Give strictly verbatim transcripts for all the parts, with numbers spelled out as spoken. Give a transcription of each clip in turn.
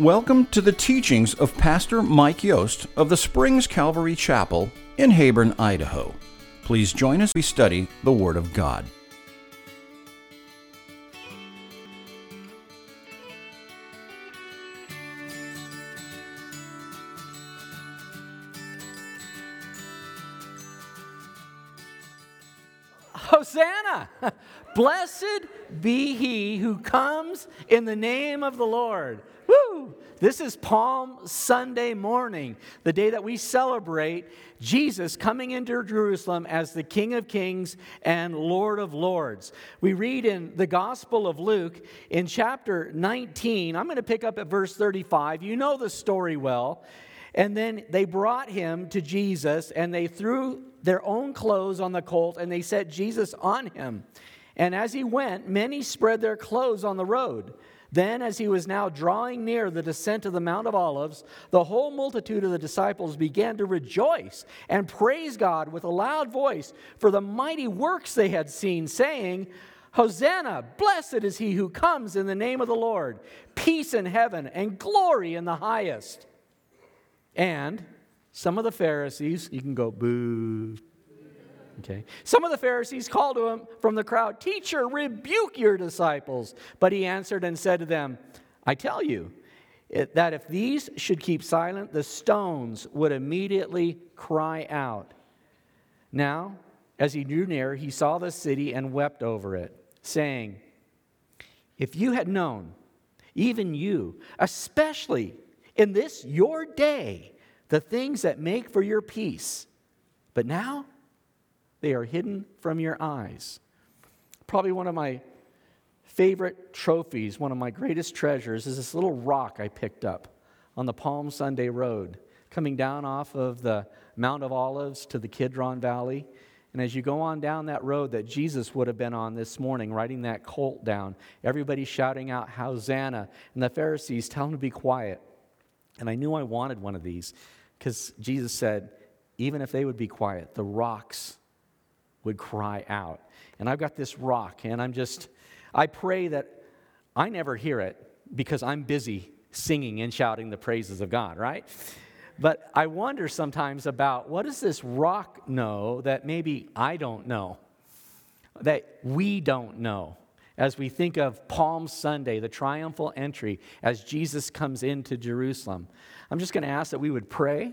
Welcome to the teachings of Pastor Mike Yost of the Springs Calvary Chapel in Habern, Idaho. Please join us as we study the Word of God. Hosanna! Blessed be he who comes in the name of the Lord. Woo! This is Palm Sunday morning, the day that we celebrate Jesus coming into Jerusalem as the King of Kings and Lord of Lords. We read in the Gospel of Luke in chapter nineteen, I'm going to pick up at verse thirty-five. You know the story well. And then they brought him to Jesus, and they threw their own clothes on the colt, and they set Jesus on him. And as he went, many spread their clothes on the road. Then, as he was now drawing near the descent of the Mount of Olives, the whole multitude of the disciples began to rejoice and praise God with a loud voice for the mighty works they had seen, saying, Hosanna, blessed is he who comes in the name of the Lord, peace in heaven and glory in the highest. And some of the Pharisees, you can go boo. Okay. Some of the Pharisees called to him from the crowd, Teacher, rebuke your disciples. But he answered and said to them, I tell you, that if these should keep silent, the stones would immediately cry out. Now, as he drew near, he saw the city and wept over it, saying, If you had known, even you, especially in this your day, the things that make for your peace, but now they are hidden from your eyes. Probably one of my favorite trophies, one of my greatest treasures, is this little rock I picked up on the Palm Sunday road, coming down off of the Mount of Olives to the Kidron Valley. And as you go on down that road that Jesus would have been on this morning, riding that colt down, everybody shouting out, Hosanna, and the Pharisees tell him to be quiet. And I knew I wanted one of these, because Jesus said, even if they would be quiet, the rocks would cry out. And I've got this rock, and I'm just, I pray that I never hear it, because I'm busy singing and shouting the praises of God, right? But I wonder sometimes about, what does this rock know that maybe I don't know, that we don't know? As we think of Palm Sunday, the triumphal entry, as Jesus comes into Jerusalem, I'm just going to ask that we would pray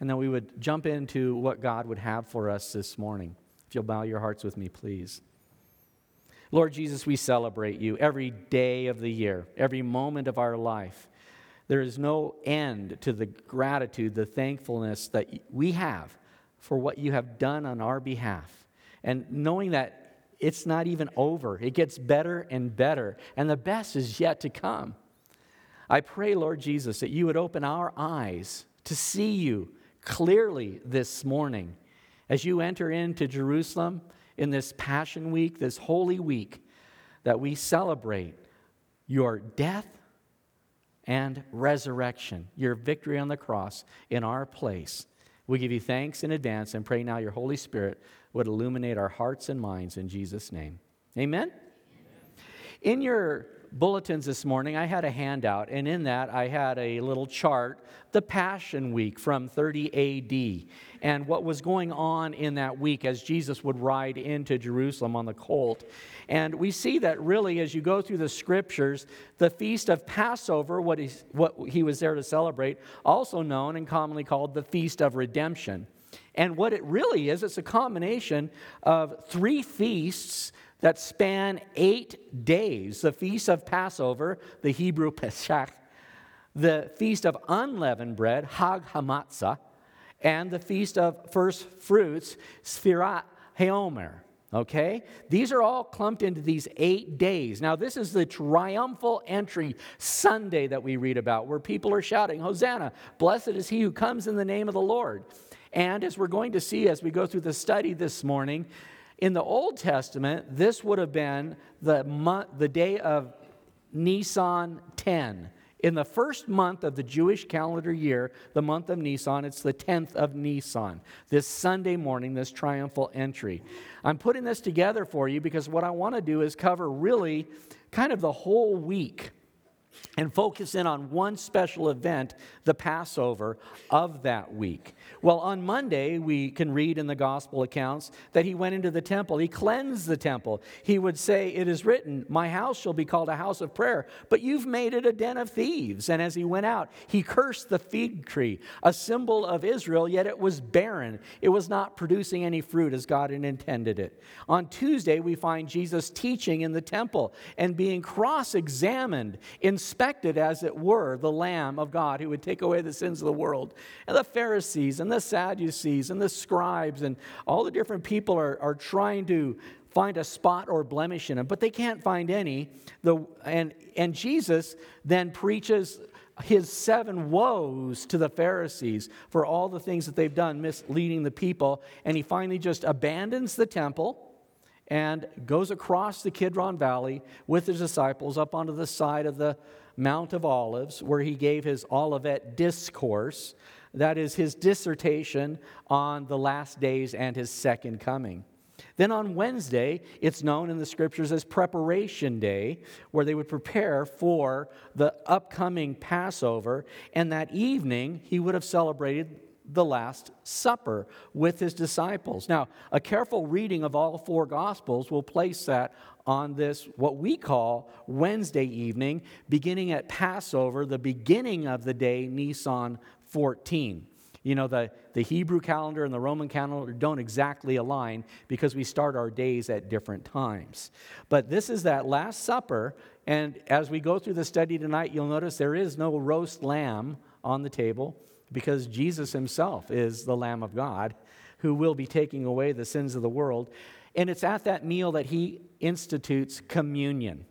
and that we would jump into what God would have for us this morning. If you'll bow your hearts with me, please. Lord Jesus, we celebrate you every day of the year, every moment of our life. There is no end to the gratitude, the thankfulness that we have for what you have done on our behalf. And knowing that it's not even over. It gets better and better, and the best is yet to come. I pray, Lord Jesus, that you would open our eyes to see you clearly this morning as you enter into Jerusalem in this Passion Week, this Holy Week, that we celebrate your death and resurrection, your victory on the cross in our place. We give you thanks in advance and pray now your Holy Spirit would illuminate our hearts and minds in Jesus' name. Amen? Amen? In your bulletins this morning, I had a handout, and in that I had a little chart, the Passion Week from thirty A D, and what was going on in that week as Jesus would ride into Jerusalem on the colt. And we see that really as you go through the scriptures, the Feast of Passover, what he, what he was there to celebrate, also known and commonly called the Feast of Redemption. And what it really is, it's a combination of three feasts that span eight days. The Feast of Passover, the Hebrew Pesach, the Feast of Unleavened Bread, Hag Hamatzah, and the Feast of First Fruits, Sfirat Haomer. Okay? These are all clumped into these eight days. Now, this is the triumphal entry Sunday that we read about, where people are shouting, Hosanna, blessed is he who comes in the name of the Lord. And as we're going to see as we go through the study this morning, in the Old Testament, this would have been the month, the day of Nisan ten. In the first month of the Jewish calendar year, the month of Nisan, it's the tenth of Nisan. This Sunday morning, this triumphal entry. I'm putting this together for you because what I want to do is cover really kind of the whole week. and focus in on one special event, the Passover of that week. Well, on Monday, we can read in the gospel accounts that he went into the temple. He cleansed the temple. He would say, it is written, my house shall be called a house of prayer, but you've made it a den of thieves. And as he went out, he cursed the fig tree, a symbol of Israel, yet it was barren. It was not producing any fruit as God had intended it. On Tuesday, we find Jesus teaching in the temple and being cross-examined, inspected, as it were, the Lamb of God who would take away the sins of the world. And the Pharisees and the Sadducees and the scribes and all the different people are, are trying to find a spot or blemish in him, but they can't find any. The, and, and Jesus then preaches his seven woes to the Pharisees for all the things that they've done, misleading the people. And he finally just abandons the temple and goes across the Kidron Valley with his disciples up onto the side of the Mount of Olives, where he gave his Olivet discourse, that is his dissertation on the last days and his second coming. Then on Wednesday, it's known in the scriptures as Preparation Day, where they would prepare for the upcoming Passover, and that evening he would have celebrated the Last Supper with his disciples. Now, a careful reading of all four Gospels will place that on this, what we call Wednesday evening, beginning at Passover, the beginning of the day, Nisan fourteen. You know, the, the Hebrew calendar and the Roman calendar don't exactly align because we start our days at different times. But this is that Last Supper, and as we go through the study tonight, you'll notice there is no roast lamb on the table, because Jesus himself is the Lamb of God who will be taking away the sins of the world. And it's at that meal that he institutes communion,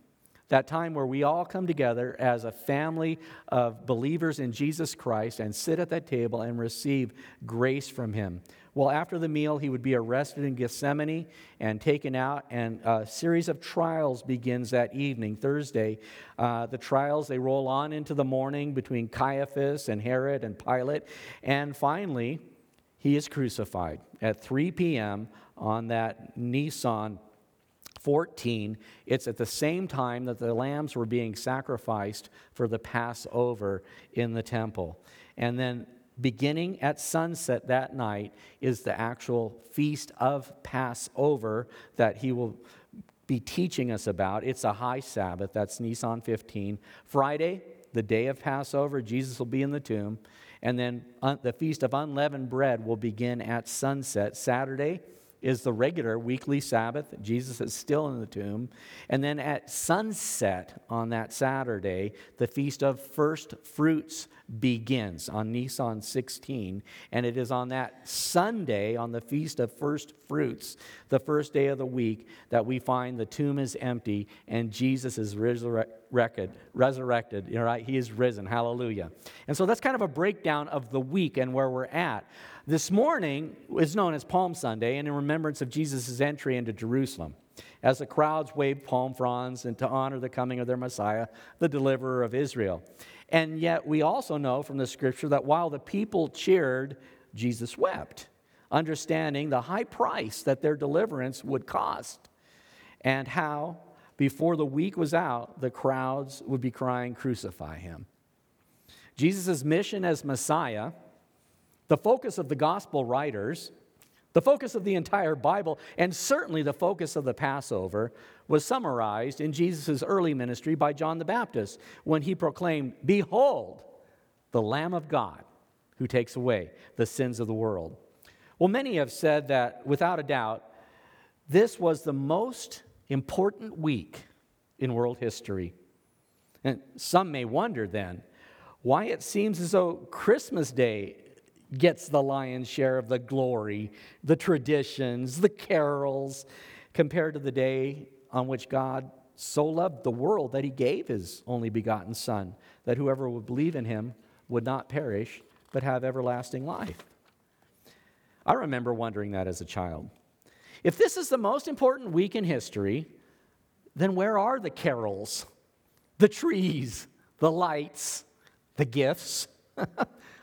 that time where we all come together as a family of believers in Jesus Christ and sit at that table and receive grace from him. Well, after the meal, he would be arrested in Gethsemane and taken out, and a series of trials begins that evening, Thursday. Uh, the trials, they roll on into the morning between Caiaphas and Herod and Pilate, and finally, he is crucified at three p.m. on that Nisan fourteen. It's at the same time that the lambs were being sacrificed for the Passover in the temple. And then beginning at sunset that night is the actual feast of Passover that he will be teaching us about. It's a high Sabbath. That's Nisan fifteen. Friday, the day of Passover, Jesus will be in the tomb. And then un- the Feast of Unleavened Bread will begin at sunset. Saturday is the regular weekly Sabbath. Jesus is still in the tomb. And then at sunset on that Saturday, the Feast of First Fruits begins on Nisan sixteen. And it is on that Sunday, on the Feast of First Fruits, the first day of the week, that we find the tomb is empty and Jesus is resurrected. Record, resurrected, right? He is risen. Hallelujah. And so that's kind of a breakdown of the week and where we're at. This morning is known as Palm Sunday, and in remembrance of Jesus' entry into Jerusalem, as the crowds waved palm fronds and to honor the coming of their Messiah, the deliverer of Israel. And yet we also know from the scripture that while the people cheered, Jesus wept, understanding the high price that their deliverance would cost, and how before the week was out, the crowds would be crying, crucify him. Jesus' mission as Messiah, the focus of the gospel writers, the focus of the entire Bible, and certainly the focus of the Passover, was summarized in Jesus' early ministry by John the Baptist when he proclaimed, behold, the Lamb of God who takes away the sins of the world. Well, many have said that, without a doubt, this was the most important week in world history. And some may wonder then why it seems as though Christmas Day gets the lion's share of the glory, the traditions, the carols, compared to the day on which God so loved the world that he gave his only begotten Son, that whoever would believe in him would not perish but have everlasting life. I remember wondering that as a child. If this is the most important week in history, then where are the carols, the trees, the lights, the gifts?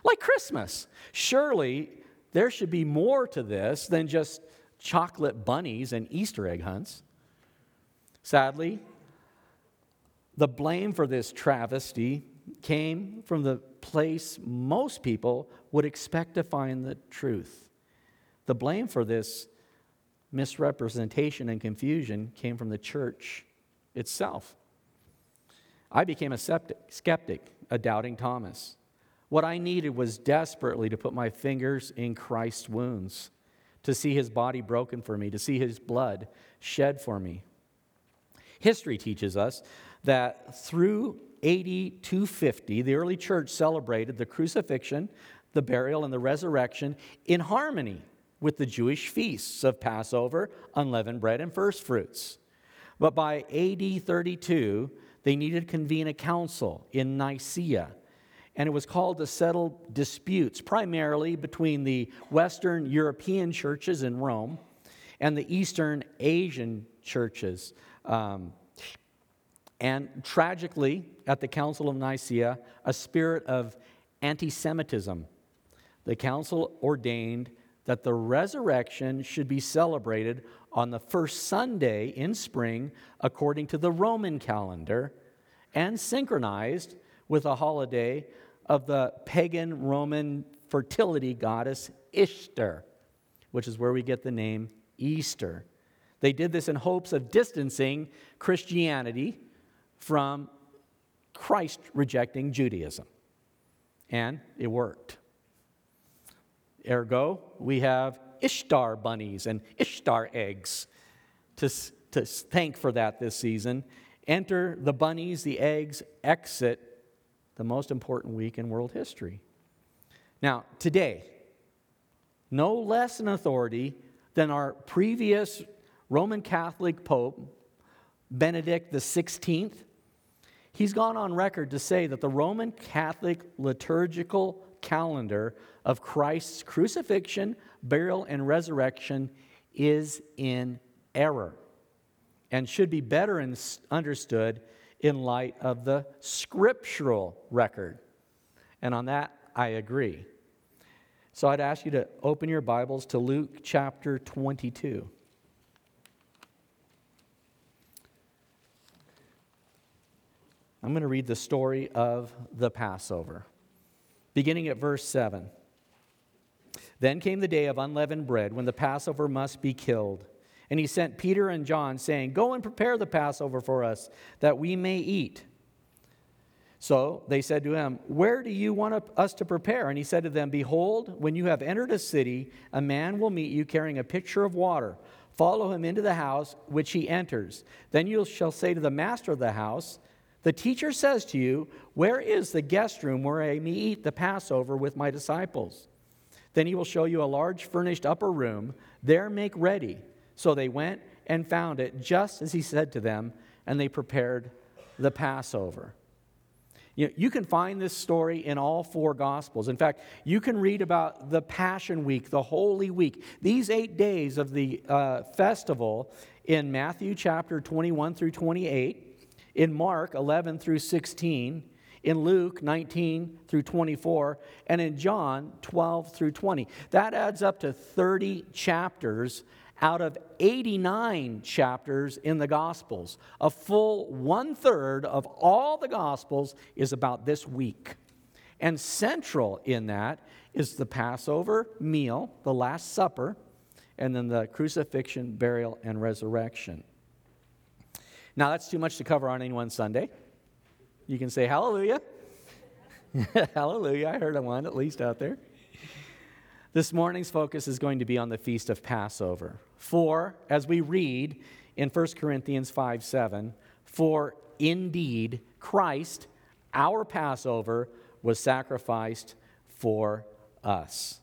Like Christmas. Surely there should be more to this than just chocolate bunnies and Easter egg hunts. Sadly, The blame for this travesty came from the place most people would expect to find the truth. The blame for this misrepresentation and confusion came from the church itself. I became a skeptic, a doubting Thomas. What I needed was desperately to put my fingers in Christ's wounds, to see his body broken for me, to see his blood shed for me. History teaches us that through A D two fifty, the early church celebrated the crucifixion, the burial, and the resurrection in harmony with the Jewish feasts of Passover, unleavened bread, and first fruits. But by A D thirty-two, they needed to convene a council in Nicaea, and it was called to settle disputes primarily between the Western European churches in Rome and the Eastern Asian churches. Um, and tragically, at the Council of Nicaea, a spirit of anti-Semitism. The council ordained that the resurrection should be celebrated on the first Sunday in spring according to the Roman calendar and synchronized with a holiday of the pagan Roman fertility goddess Ishtar, which is where we get the name Easter. They did this in hopes of distancing Christianity from Christ-rejecting Judaism. And it worked. Ergo, we have Ishtar bunnies and Ishtar eggs to, to thank for that this season. Enter the bunnies, the eggs, exit the most important week in world history. Now, today, no less an authority than our previous Roman Catholic Pope, Benedict the sixteenth, he's gone on record to say that the Roman Catholic liturgical calendar of Christ's crucifixion, burial, and resurrection is in error and should be better understood in light of the scriptural record. And on that, I agree. So I'd ask you to open your Bibles to Luke chapter twenty-two. I'm going to read the story of the Passover, beginning at verse seven. Then came the day of unleavened bread, when the Passover must be killed. And he sent Peter and John, saying, "Go and prepare the Passover for us, that we may eat." So they said to him, "Where do you want us to prepare?" And he said to them, "Behold, when you have entered a city, a man will meet you carrying a pitcher of water. Follow him into the house which he enters. Then you shall say to the master of the house, 'The teacher says to you, where is the guest room where I may eat the Passover with my disciples?' Then he will show you a large furnished upper room. There make ready." So they went and found it just as he said to them, and they prepared the Passover. You know, you can find this story in all four Gospels. In fact, you can read about the Passion Week, the Holy Week, these eight days of the uh, festival in Matthew chapter twenty-one through twenty-eight, in Mark eleven through sixteen, in Luke nineteen through twenty-four, and in John twelve through twenty. That adds up to thirty chapters out of eighty-nine chapters in the Gospels. A full one-third of all the Gospels is about this week. And central in that is the Passover meal, the Last Supper, and then the crucifixion, burial, and resurrection. Now, that's too much to cover on any one Sunday. You can say hallelujah. Hallelujah, I heard one at least out there. This morning's focus is going to be on the Feast of Passover. For, as we read in First Corinthians five seven, "For indeed Christ, our Passover, was sacrificed for us."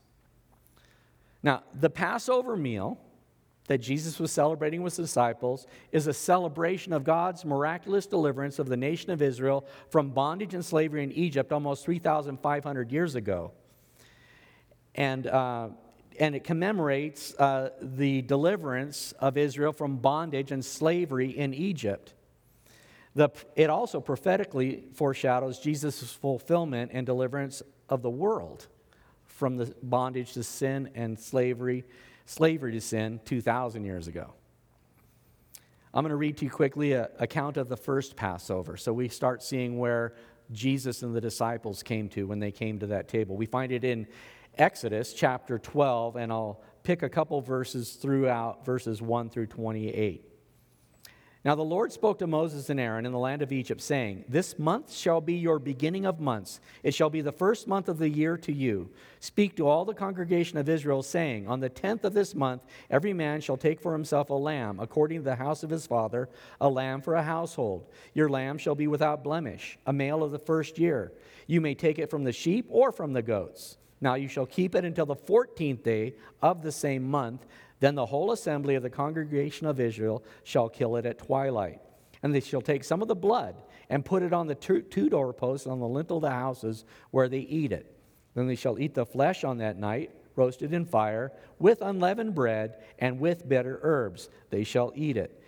Now, the Passover meal that Jesus was celebrating with his disciples is a celebration of God's miraculous deliverance of the nation of Israel from bondage and slavery in Egypt almost three thousand five hundred years ago. And uh, and it commemorates uh, the deliverance of Israel from bondage and slavery in Egypt. The, it also prophetically foreshadows Jesus' fulfillment and deliverance of the world from the bondage to sin and slavery, slavery to sin two thousand years ago. I'm going to read to you quickly an account of the first Passover. So we start seeing where Jesus and the disciples came to when they came to that table. We find it in Exodus chapter twelve, and I'll pick a couple verses throughout, verses one through twenty-eight. Now the Lord spoke to Moses and Aaron in the land of Egypt, saying, "This month shall be your beginning of months. It shall be the first month of the year to you. Speak to all the congregation of Israel, saying, on the tenth of this month, every man shall take for himself a lamb, according to the house of his father, a lamb for a household. Your lamb shall be without blemish, a male of the first year. You may take it from the sheep or from the goats. Now you shall keep it until the fourteenth day of the same month. Then the whole assembly of the congregation of Israel shall kill it at twilight. And they shall take some of the blood and put it on the two doorposts on the lintel of the houses where they eat it. Then they shall eat the flesh on that night, roasted in fire, with unleavened bread and with bitter herbs. They shall eat it.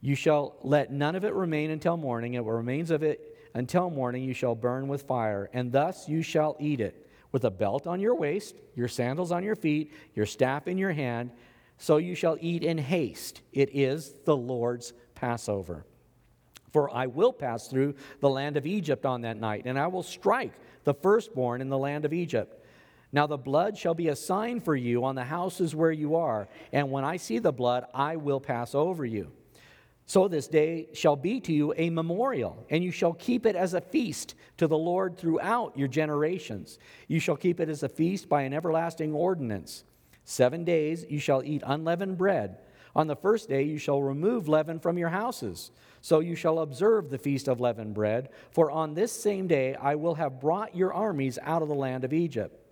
You shall let none of it remain until morning, and what remains of it until morning you shall burn with fire, and thus you shall eat it. With a belt on your waist, your sandals on your feet, your staff in your hand, so you shall eat in haste. It is the Lord's Passover. For I will pass through the land of Egypt on that night, and I will strike the firstborn in the land of Egypt. Now the blood shall be a sign for you on the houses where you are, and when I see the blood, I will pass over you. So this day shall be to you a memorial, and you shall keep it as a feast to the Lord throughout your generations. You shall keep it as a feast by an everlasting ordinance. Seven days you shall eat unleavened bread. On the first day you shall remove leaven from your houses. So you shall observe the feast of leavened bread, for on this same day I will have brought your armies out of the land of Egypt.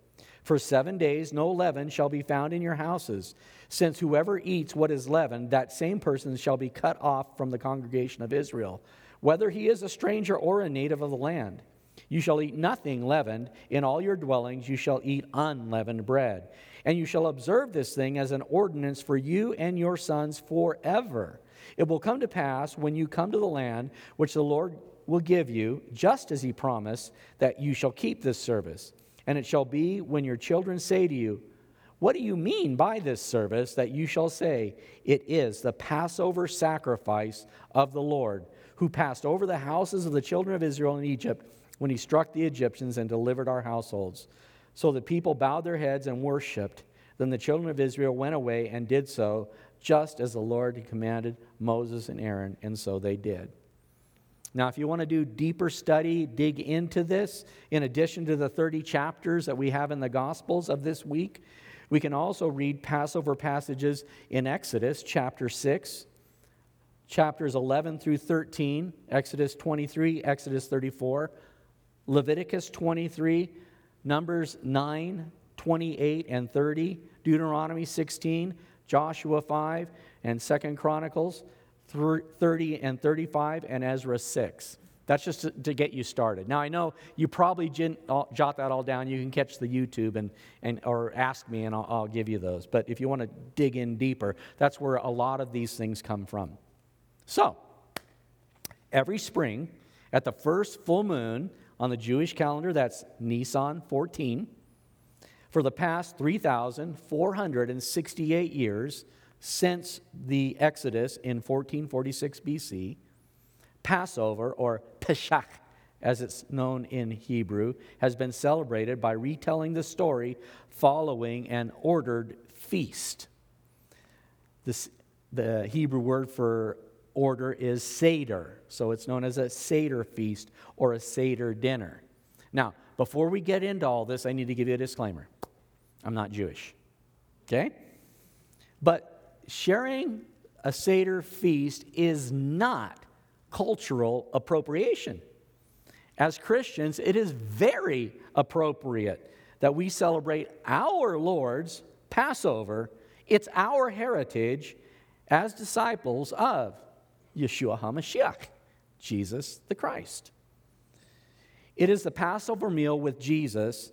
For seven days no leaven shall be found in your houses, since whoever eats what is leavened, that same person shall be cut off from the congregation of Israel, whether he is a stranger or a native of the land. You shall eat nothing leavened. In all your dwellings you shall eat unleavened bread. And you shall observe this thing as an ordinance for you and your sons forever. It will come to pass when you come to the land which the Lord will give you, just as he promised, that you shall keep this service. And it shall be when your children say to you, what do you mean by this service, that you shall say, it is the Passover sacrifice of the Lord, who passed over the houses of the children of Israel in Egypt when he struck the Egyptians and delivered our households. So the people bowed their heads and worshipped. Then the children of Israel went away and did so, just as the Lord had commanded Moses and Aaron, and so they did. Now, if you want to do deeper study, dig into this, in addition to the thirty chapters that we have in the Gospels of this week, we can also read Passover passages in Exodus chapter six, chapters eleven through thirteen, Exodus twenty-three, Exodus thirty-four, Leviticus twenty-three, Numbers nine, twenty-eight, and thirty, Deuteronomy sixteen, Joshua five, and Second Chronicles thirty and thirty-five, and Ezra six. That's just to, to get you started. Now, I know you probably j- jot that all down. You can catch the YouTube and, and or ask me, and I'll, I'll give you those. But if you want to dig in deeper, that's where a lot of these things come from. So, every spring, at the first full moon on the Jewish calendar, that's Nisan fourteen, for the past three thousand four hundred sixty-eight years, since the Exodus in fourteen forty-six B C, Passover, or Pesach, as it's known in Hebrew, has been celebrated by retelling the story following an ordered feast. This, the Hebrew word for order is Seder, so it's known as a Seder feast or a Seder dinner. Now, before we get into all this, I need to give you a disclaimer. I'm not Jewish, okay? But sharing a Seder feast is not cultural appropriation. As Christians, it is very appropriate that we celebrate our Lord's Passover. It's our heritage as disciples of Yeshua HaMashiach, Jesus the Christ. It is the Passover meal with Jesus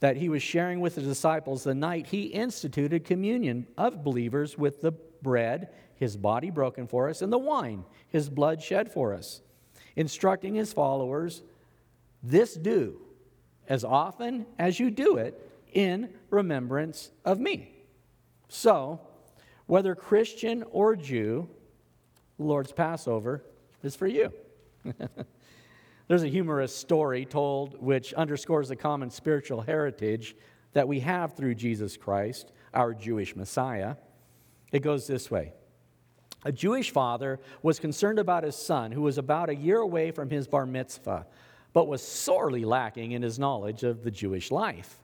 that he was sharing with the disciples the night he instituted communion of believers with the bread, his body broken for us, and the wine, his blood shed for us, instructing his followers, this do as often as you do it in remembrance of me. So, whether Christian or Jew, Lord's Passover is for you. There's a humorous story told which underscores the common spiritual heritage that we have through Jesus Christ, our Jewish Messiah. It goes this way. A Jewish father was concerned about his son, who was about a year away from his bar mitzvah, but was sorely lacking in his knowledge of the Jewish life.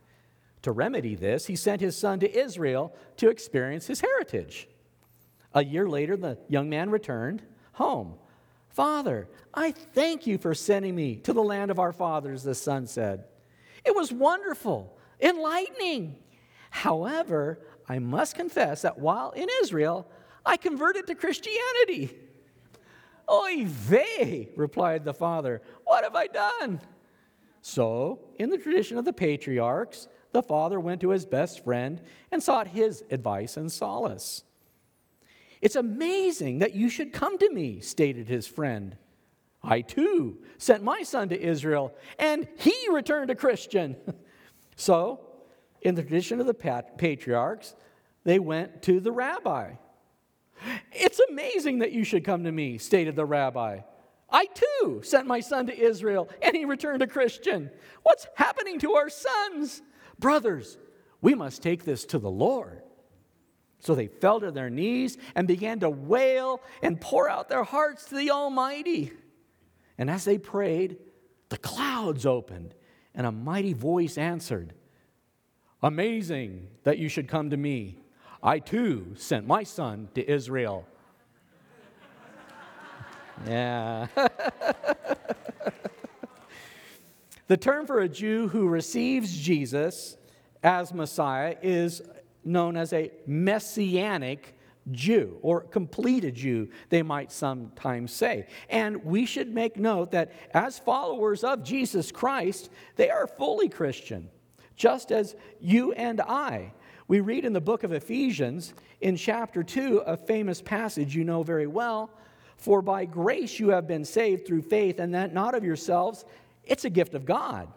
To remedy this, he sent his son to Israel to experience his heritage. A year later, the young man returned home. "Father, I thank you for sending me to the land of our fathers," the son said. "It was wonderful, enlightening. However, I must confess that while in Israel, I converted to Christianity." "Oy vey," replied the father, "what have I done?" So, in the tradition of the patriarchs, the father went to his best friend and sought his advice and solace. "It's amazing that you should come to me," stated his friend. "I too sent my son to Israel, and he returned a Christian." So, in the tradition of the pat- patriarchs, they went to the rabbi. "It's amazing that you should come to me," stated the rabbi. "I too sent my son to Israel, and he returned a Christian. What's happening to our sons? Brothers, we must take this to the Lord." So they fell to their knees and began to wail and pour out their hearts to the Almighty. And as they prayed, the clouds opened, and a mighty voice answered, "Amazing that you should come to me. I too sent my son to Israel." Yeah. The term for a Jew who receives Jesus as Messiah is known as a messianic Jew, or completed Jew, they might sometimes say. And we should make note that as followers of Jesus Christ, they are fully Christian, just as you and I. We read in the book of Ephesians, in chapter two, a famous passage you know very well. "For by grace you have been saved through faith, and that not of yourselves, it's a gift of God,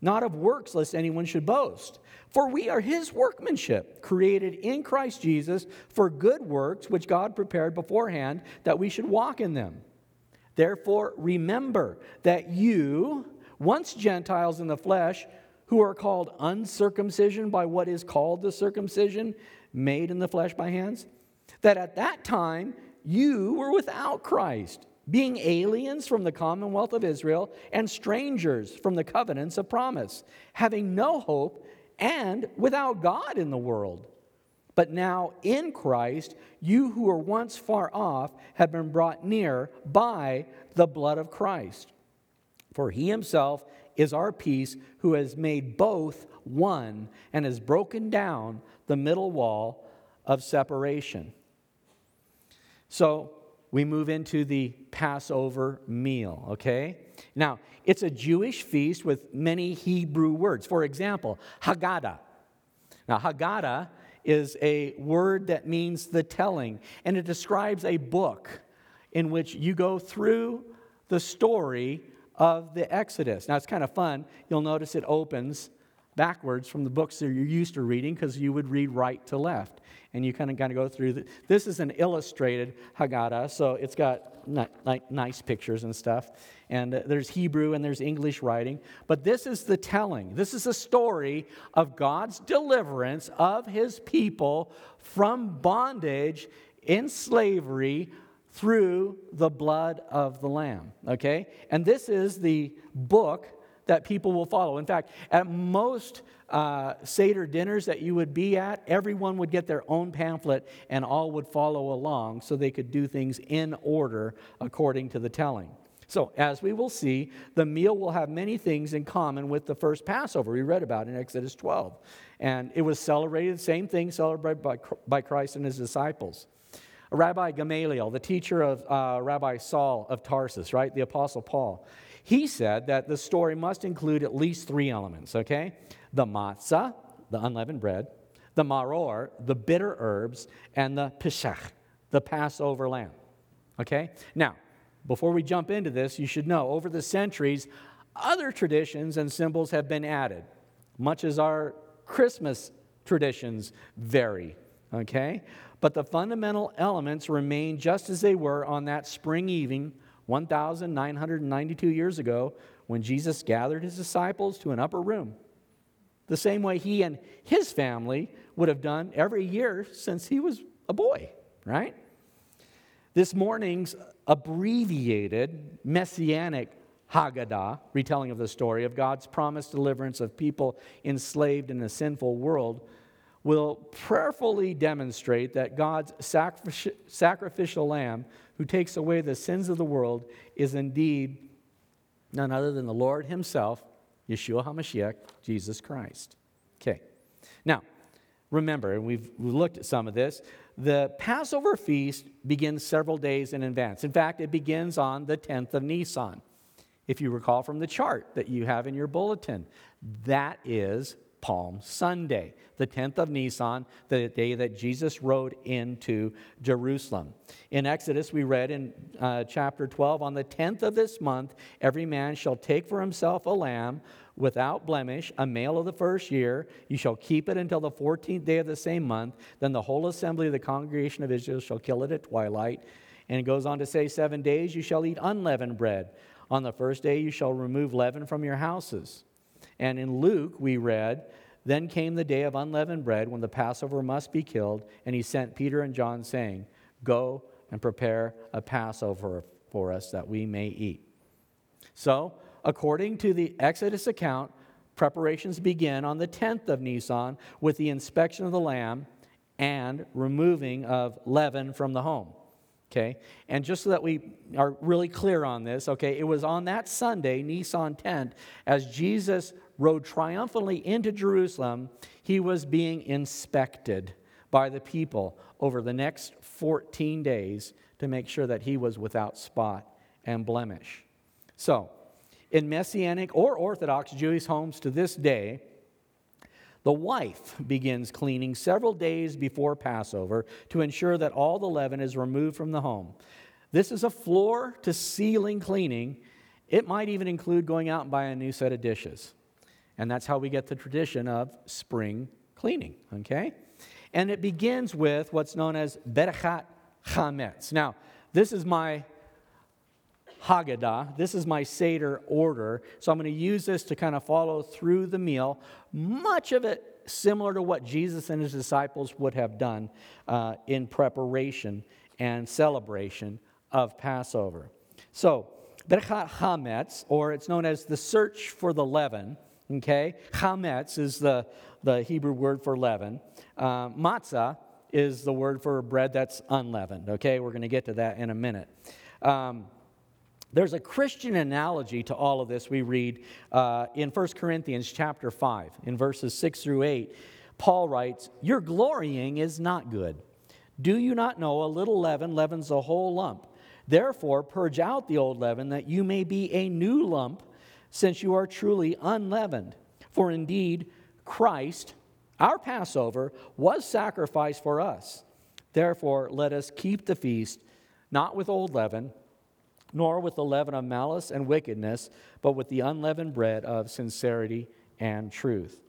not of works, lest anyone should boast. For we are his workmanship, created in Christ Jesus for good works, which God prepared beforehand, that we should walk in them. Therefore remember that you, once Gentiles in the flesh, who are called uncircumcision by what is called the circumcision, made in the flesh by hands, that at that time you were without Christ, being aliens from the commonwealth of Israel and strangers from the covenants of promise, having no hope and without God in the world. But now in Christ, you who were once far off have been brought near by the blood of Christ. For he himself is our peace, who has made both one and has broken down the middle wall of separation." So we move into the Passover meal, okay? Now, it's a Jewish feast with many Hebrew words. For example, Haggadah. Now, Haggadah is a word that means the telling, and it describes a book in which you go through the story of the Exodus. Now, it's kind of fun. You'll notice it opens backwards from the books that you're used to reading, because you would read right to left. And you kind of kind of go through. The, this is an illustrated Haggadah, so it's got ni- ni- nice pictures and stuff. And uh, there's Hebrew and there's English writing. But this is the telling. This is the story of God's deliverance of his people from bondage in slavery through the blood of the Lamb, okay? And this is the book that people will follow. In fact, at most uh, Seder dinners that you would be at, everyone would get their own pamphlet and all would follow along so they could do things in order according to the telling. So, as we will see, the meal will have many things in common with the first Passover we read about in Exodus twelve. And it was celebrated, same thing, celebrated by, by Christ and his disciples. Rabbi Gamaliel, the teacher of uh, Rabbi Saul of Tarsus, right, the Apostle Paul, he said that the story must include at least three elements, okay? The matzah, the unleavened bread, the maror, the bitter herbs, and the pesach, the Passover lamb, okay? Now, before we jump into this, you should know, over the centuries, other traditions and symbols have been added, much as our Christmas traditions vary, okay? but the fundamental elements remain just as they were on that spring evening one thousand nine hundred ninety-two years ago when Jesus gathered his disciples to an upper room, the same way he and his family would have done every year since he was a boy, right? This morning's abbreviated messianic Haggadah, retelling of the story of God's promised deliverance of people enslaved in a sinful world, will prayerfully demonstrate that God's sacrificial lamb who takes away the sins of the world is indeed none other than the Lord himself, Yeshua HaMashiach, Jesus Christ. Okay. Now, remember, and we've looked at some of this, the Passover feast begins several days in advance. In fact, it begins on the tenth of Nisan. If you recall from the chart that you have in your bulletin, that is Palm Sunday, the tenth of Nisan, the day that Jesus rode into Jerusalem. In Exodus, we read in uh, chapter twelve, on the tenth of this month, every man shall take for himself a lamb without blemish, a male of the first year. You shall keep it until the fourteenth day of the same month. Then the whole assembly of the congregation of Israel shall kill it at twilight. And it goes on to say, seven days you shall eat unleavened bread. On the first day you shall remove leaven from your houses. And in Luke, we read, then came the day of unleavened bread when the Passover must be killed, and he sent Peter and John saying, go and prepare a Passover for us that we may eat. So, according to the Exodus account, preparations begin on the tenth of Nisan with the inspection of the lamb and removing of leaven from the home. Okay, and just so that we are really clear on this, okay, it was on that Sunday, Nisan tenth, as Jesus rode triumphantly into Jerusalem, he was being inspected by the people over the next fourteen days to make sure that he was without spot and blemish. So, in Messianic or Orthodox Jewish homes to this day, the wife begins cleaning several days before Passover to ensure that all the leaven is removed from the home. This is a floor-to-ceiling cleaning. It might even include going out and buying a new set of dishes. And that's how we get the tradition of spring cleaning, okay? And it begins with what's known as Berachat Hametz. Now, this is my Haggadah. This is my Seder order. So I'm going to use this to kind of follow through the meal. Much of it similar to what Jesus and his disciples would have done uh, in preparation and celebration of Passover. So, Berkat Hametz, or it's known as the search for the leaven, okay? Hametz is the, the Hebrew word for leaven. Uh, matzah is the word for bread that's unleavened, okay? We're going to get to that in a minute. Um, There's a Christian analogy to all of this we read uh, in First Corinthians chapter five. In verses six through eight, Paul writes, your glorying is not good. Do you not know a little leaven leavens the whole lump? Therefore, purge out the old leaven that you may be a new lump, since you are truly unleavened. For indeed, Christ, our Passover, was sacrificed for us. Therefore, let us keep the feast, not with old leaven, nor with the leaven of malice and wickedness, but with the unleavened bread of sincerity and truth.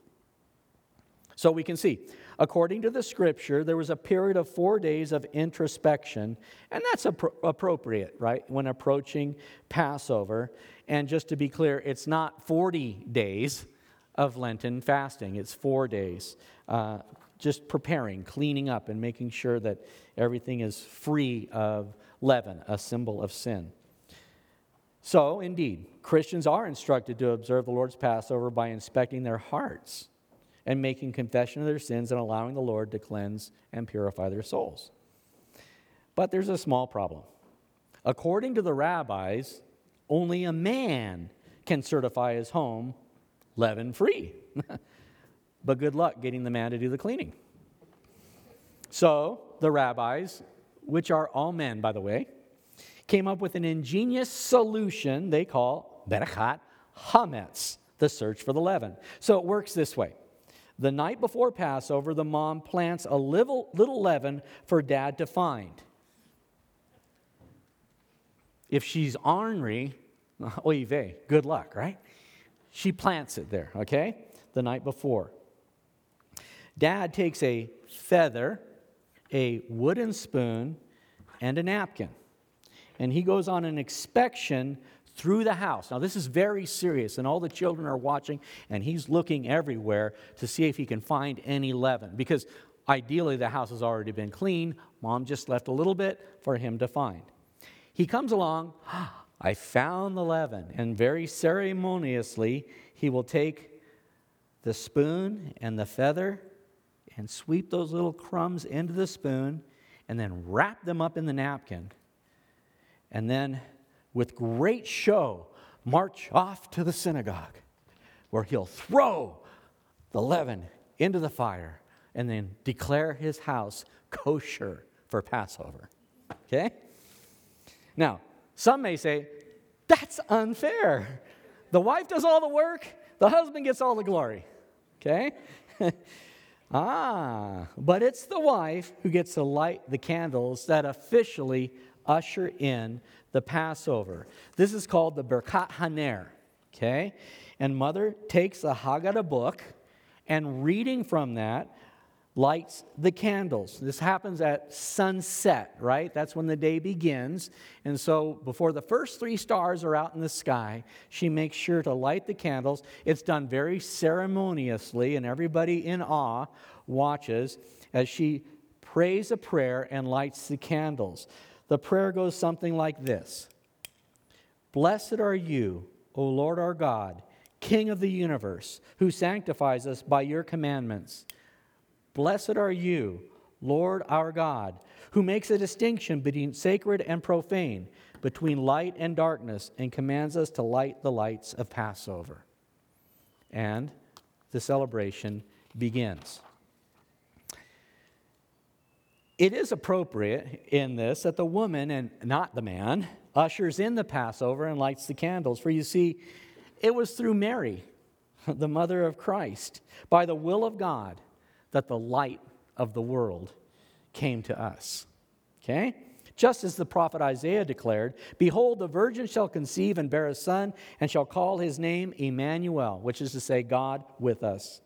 So we can see, according to the Scripture, there was a period of four days of introspection, and that's ap- appropriate, right, when approaching Passover. And just to be clear, it's not forty days of Lenten fasting. It's four days, uh, just preparing, cleaning up, and making sure that everything is free of leaven, a symbol of sin. So, indeed, Christians are instructed to observe the Lord's Passover by inspecting their hearts and making confession of their sins and allowing the Lord to cleanse and purify their souls. But there's a small problem. According to the rabbis, only a man can certify his home leaven-free. But good luck getting the man to do the cleaning. So, the rabbis, which are all men, by the way, came up with an ingenious solution they call Berachat Hametz, the search for the leaven. So it works this way. The night before Passover, the mom plants a little, little leaven for dad to find. If she's ornery, oy vey, good luck, right? She plants it there, okay, the night before. Dad takes a feather a wooden spoon, and a napkin. And he goes on an inspection through the house. Now, this is very serious, and all the children are watching, and he's looking everywhere to see if he can find any leaven, because ideally the house has already been clean. Mom just left a little bit for him to find. He comes along, ah, I found the leaven, and very ceremoniously he will take the spoon and the feather and sweep those little crumbs into the spoon and then wrap them up in the napkin, and then with great show, march off to the synagogue, where he'll throw the leaven into the fire and then declare his house kosher for Passover. Okay? Now, some may say, that's unfair. The wife does all the work, the husband gets all the glory. Okay? ah, but it's the wife who gets to light the candles that officially usher in the Passover. This is called the Berkat Haner, okay? And mother takes a Haggadah book and reading from that lights the candles. This happens at sunset, right? That's when the day begins. And so before the first three stars are out in the sky, she makes sure to light the candles. It's done very ceremoniously, and everybody in awe watches as she prays a prayer and lights the candles. The prayer goes something like this. Blessed are you, O Lord our God, King of the universe, who sanctifies us by your commandments. Blessed are you, Lord our God, who makes a distinction between sacred and profane, between light and darkness, and commands us to light the lights of Passover. And the celebration begins. It is appropriate in this that the woman, and not the man, ushers in the Passover and lights the candles. For you see, it was through Mary, the mother of Christ, by the will of God, that the light of the world came to us. Okay? Just as the prophet Isaiah declared, behold, the virgin shall conceive and bear a son, and shall call his name Emmanuel, which is to say, God with us.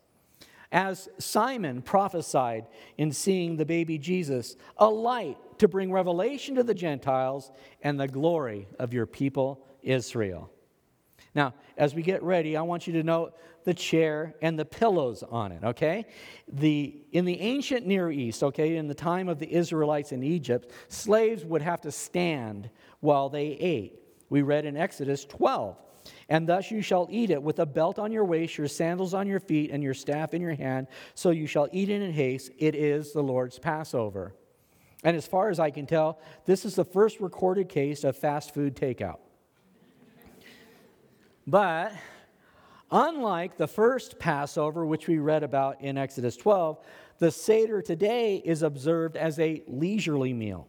As Simon prophesied in seeing the baby Jesus, a light to bring revelation to the Gentiles and the glory of your people Israel. Now, as we get ready, I want you to note the chair and the pillows on it, okay? The, in the ancient Near East, okay, in the time of the Israelites in Egypt, slaves would have to stand while they ate. We read in Exodus twelve. And thus you shall eat it, with a belt on your waist, your sandals on your feet, and your staff in your hand. So you shall eat it in haste. It is the Lord's Passover. And as far as I can tell, this is the first recorded case of fast food takeout. But unlike the first Passover, which we read about in Exodus twelve, the Seder today is observed as a leisurely meal,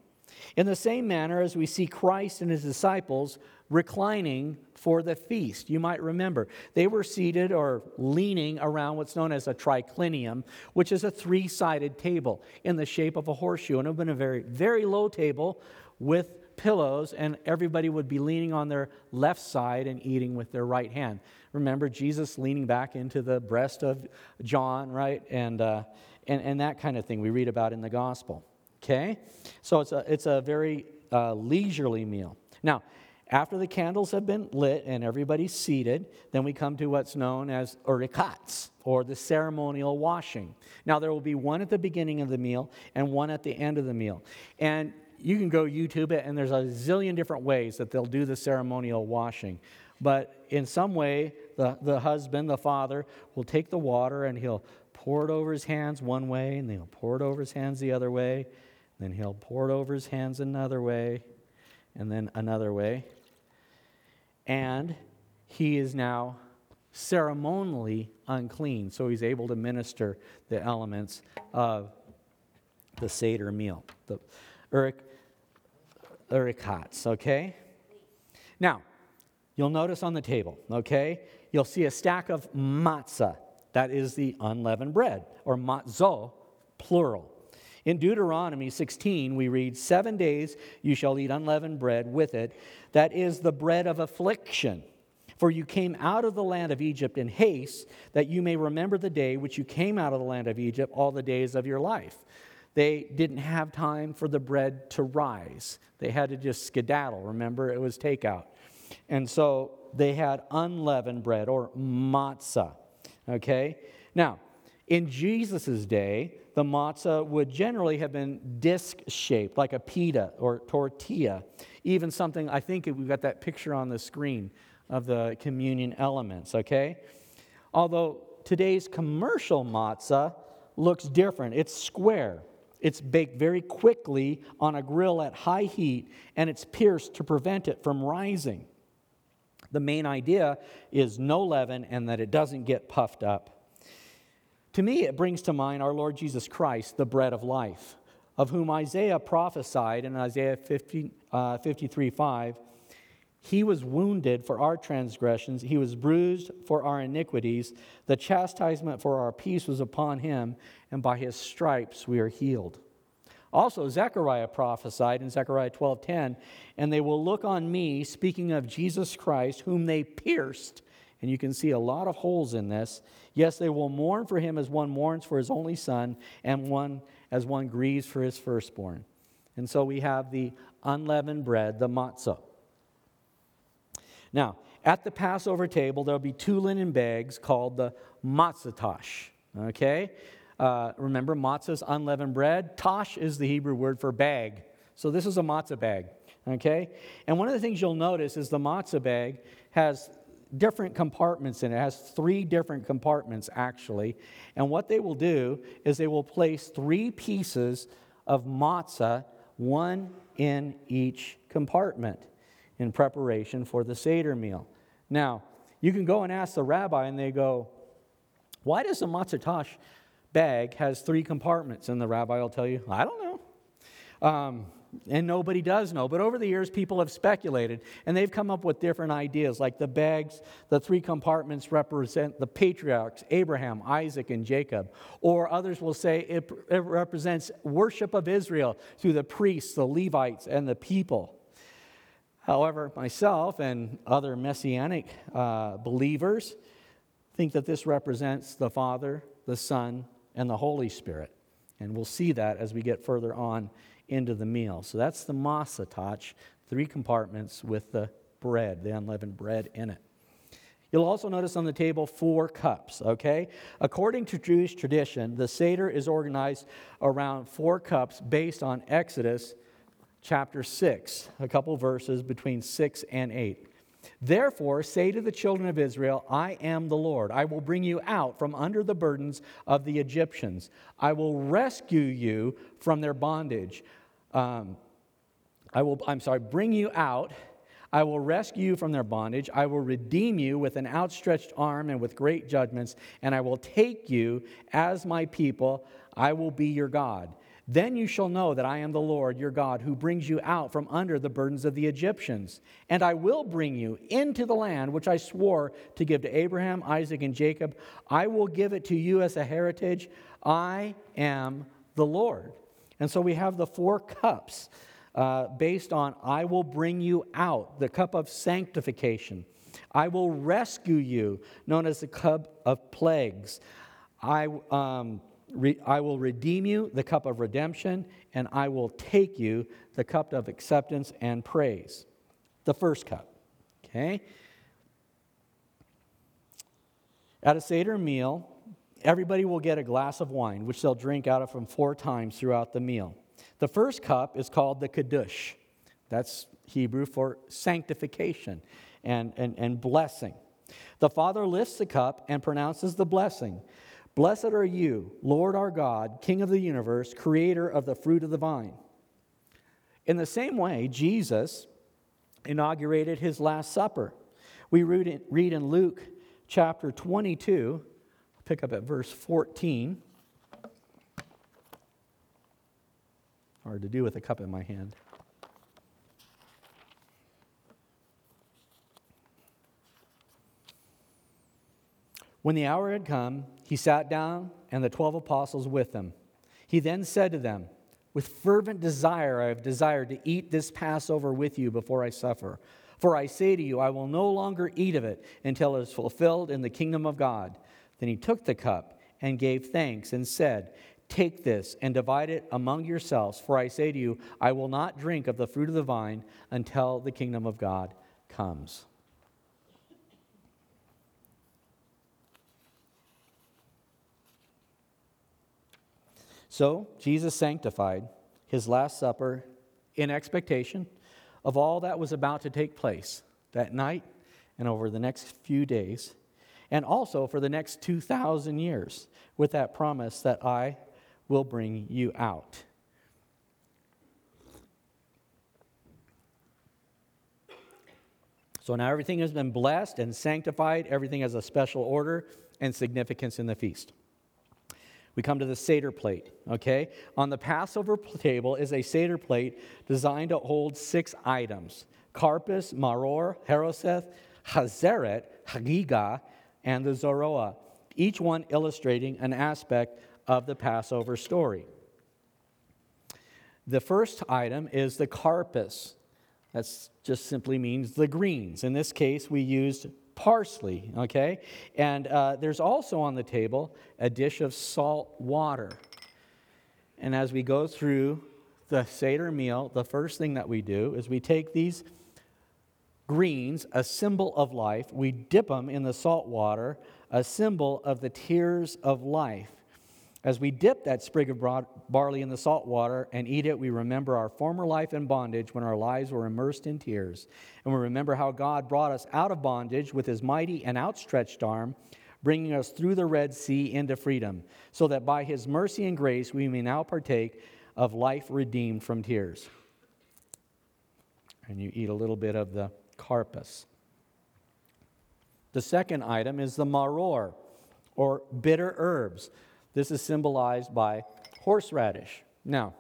in the same manner as we see Christ and his disciples reclining for the feast. You might remember, they were seated or leaning around what's known as a triclinium, which is a three-sided table in the shape of a horseshoe. And it would have been a very, very low table with pillows, and everybody would be leaning on their left side and eating with their right hand. Remember Jesus leaning back into the breast of John, right? And uh, and, and that kind of thing we read about in the gospel. Okay? So it's a, it's a very uh, leisurely meal. Now, after the candles have been lit and everybody's seated, then we come to what's known as urchatz, or the ceremonial washing. Now, there will be one at the beginning of the meal and one at the end of the meal. And you can go YouTube it, and there's a zillion different ways that they'll do the ceremonial washing. But in some way, the, the husband, the father, will take the water and he'll pour it over his hands one way, and then he'll pour it over his hands the other way, then he'll pour it over his hands another way, and then another way. And he is now ceremonially unclean, so he's able to minister the elements of the Seder meal, the urchatz, okay? Now, you'll notice on the table, okay, you'll see a stack of matzah. That is the unleavened bread, or matzo, plural. In Deuteronomy sixteen, we read, seven days you shall eat unleavened bread with it. That is the bread of affliction. For you came out of the land of Egypt in haste, that you may remember the day which you came out of the land of Egypt all the days of your life. They didn't have time for the bread to rise. They had to just skedaddle. Remember, it was takeout. And so they had unleavened bread, or matzah. Okay? Now, in Jesus' day, the matzah would generally have been disc-shaped, like a pita or tortilla. Even something, I think we've got that picture on the screen of the communion elements, okay? Although today's commercial matzah looks different. It's square. It's baked very quickly on a grill at high heat, and it's pierced to prevent it from rising. The main idea is no leaven and that it doesn't get puffed up. To me, it brings to mind our Lord Jesus Christ, the bread of life, of whom Isaiah prophesied in Isaiah fifty, uh, fifty-three five. He was wounded for our transgressions. He was bruised for our iniquities. The chastisement for our peace was upon him, and by his stripes we are healed. Also, Zechariah prophesied in Zechariah twelve ten, and they will look on me, speaking of Jesus Christ, whom they pierced. And you can see a lot of holes in this. Yes, they will mourn for him as one mourns for his only son, and one as one grieves for his firstborn. And so we have the unleavened bread, the matzah. Now, at the Passover table, there'll be two linen bags called the matzah tosh. Okay? Uh, remember, matzah is unleavened bread. Tosh is the Hebrew word for bag. So this is a matzah bag. Okay? And one of the things you'll notice is the matzah bag has different compartments in it. It has three different compartments, actually. And what they will do is they will place three pieces of matzah, one in each compartment, in preparation for the Seder meal. Now, you can go and ask the rabbi, and they go, why does the matzah tosh bag has three compartments? And the rabbi will tell you, I don't know. Um, And nobody does know. But over the years, people have speculated, and they've come up with different ideas, like the bags, the three compartments represent the patriarchs, Abraham, Isaac, and Jacob. Or others will say it, it represents worship of Israel through the priests, the Levites, and the people. However, myself and other messianic uh, believers think that this represents the Father, the Son, and the Holy Spirit. And we'll see that as we get further on into the meal. So that's the matzah tosh, three compartments with the bread, the unleavened bread in it. You'll also notice on the table four cups, okay? According to Jewish tradition, the Seder is organized around four cups based on Exodus chapter six, a couple verses between six and eight. Therefore, say to the children of Israel, I am the Lord. I will bring you out from under the burdens of the Egyptians. I will rescue you from their bondage. Um, I will, I'm sorry, bring you out. I will rescue you from their bondage. I will redeem you with an outstretched arm and with great judgments. And I will take you as my people. I will be your God. Then you shall know that I am the Lord, your God, who brings you out from under the burdens of the Egyptians. And I will bring you into the land which I swore to give to Abraham, Isaac, and Jacob. I will give it to you as a heritage. I am the Lord. And so we have the four cups uh, based on I will bring you out, the cup of sanctification. I will rescue you, known as the cup of plagues. I... Um, I will redeem you, the cup of redemption, and I will take you, the cup of acceptance and praise. The first cup, okay? At a Seder meal, everybody will get a glass of wine, which they'll drink out of from four times throughout the meal. The first cup is called the Kiddush. That's Hebrew for sanctification and, and, and blessing. The Father lifts the cup and pronounces the blessing. Blessed are you, Lord our God, King of the universe, creator of the fruit of the vine. In the same way, Jesus inaugurated his Last Supper. We read in Luke chapter twenty-two, pick up at verse fourteen. Hard to do with a cup in my hand. When the hour had come, he sat down and the twelve apostles with him. He then said to them, with fervent desire I have desired to eat this Passover with you before I suffer. For I say to you, I will no longer eat of it until it is fulfilled in the kingdom of God. Then he took the cup and gave thanks and said, Take this and divide it among yourselves, for I say to you, I will not drink of the fruit of the vine until the kingdom of God comes." So Jesus sanctified his Last Supper in expectation of all that was about to take place that night and over the next few days, and also for the next two thousand years, with that promise that I will bring you out. So now everything has been blessed and sanctified. Everything has a special order and significance in the feast. We come to the Seder plate, okay? On the Passover table is a Seder plate designed to hold six items: Carpis, Maror, Heroseth, Hazeret, Hagiga, and the Zoroa, each one illustrating an aspect of the Passover story. The first item is the karpas. That just simply means the greens. In this case, we used parsley, okay? And uh, there's also on the table a dish of salt water. And as we go through the Seder meal, the first thing that we do is we take these greens, a symbol of life, we dip them in the salt water, a symbol of the tears of life. As we dip that sprig of broad, barley in the salt water and eat it, we remember our former life in bondage when our lives were immersed in tears. And we remember how God brought us out of bondage with his mighty and outstretched arm, bringing us through the Red Sea into freedom, so that by his mercy and grace we may now partake of life redeemed from tears. And you eat a little bit of the karpas. The second item is the maror, or bitter herbs. This is symbolized by horseradish. Now,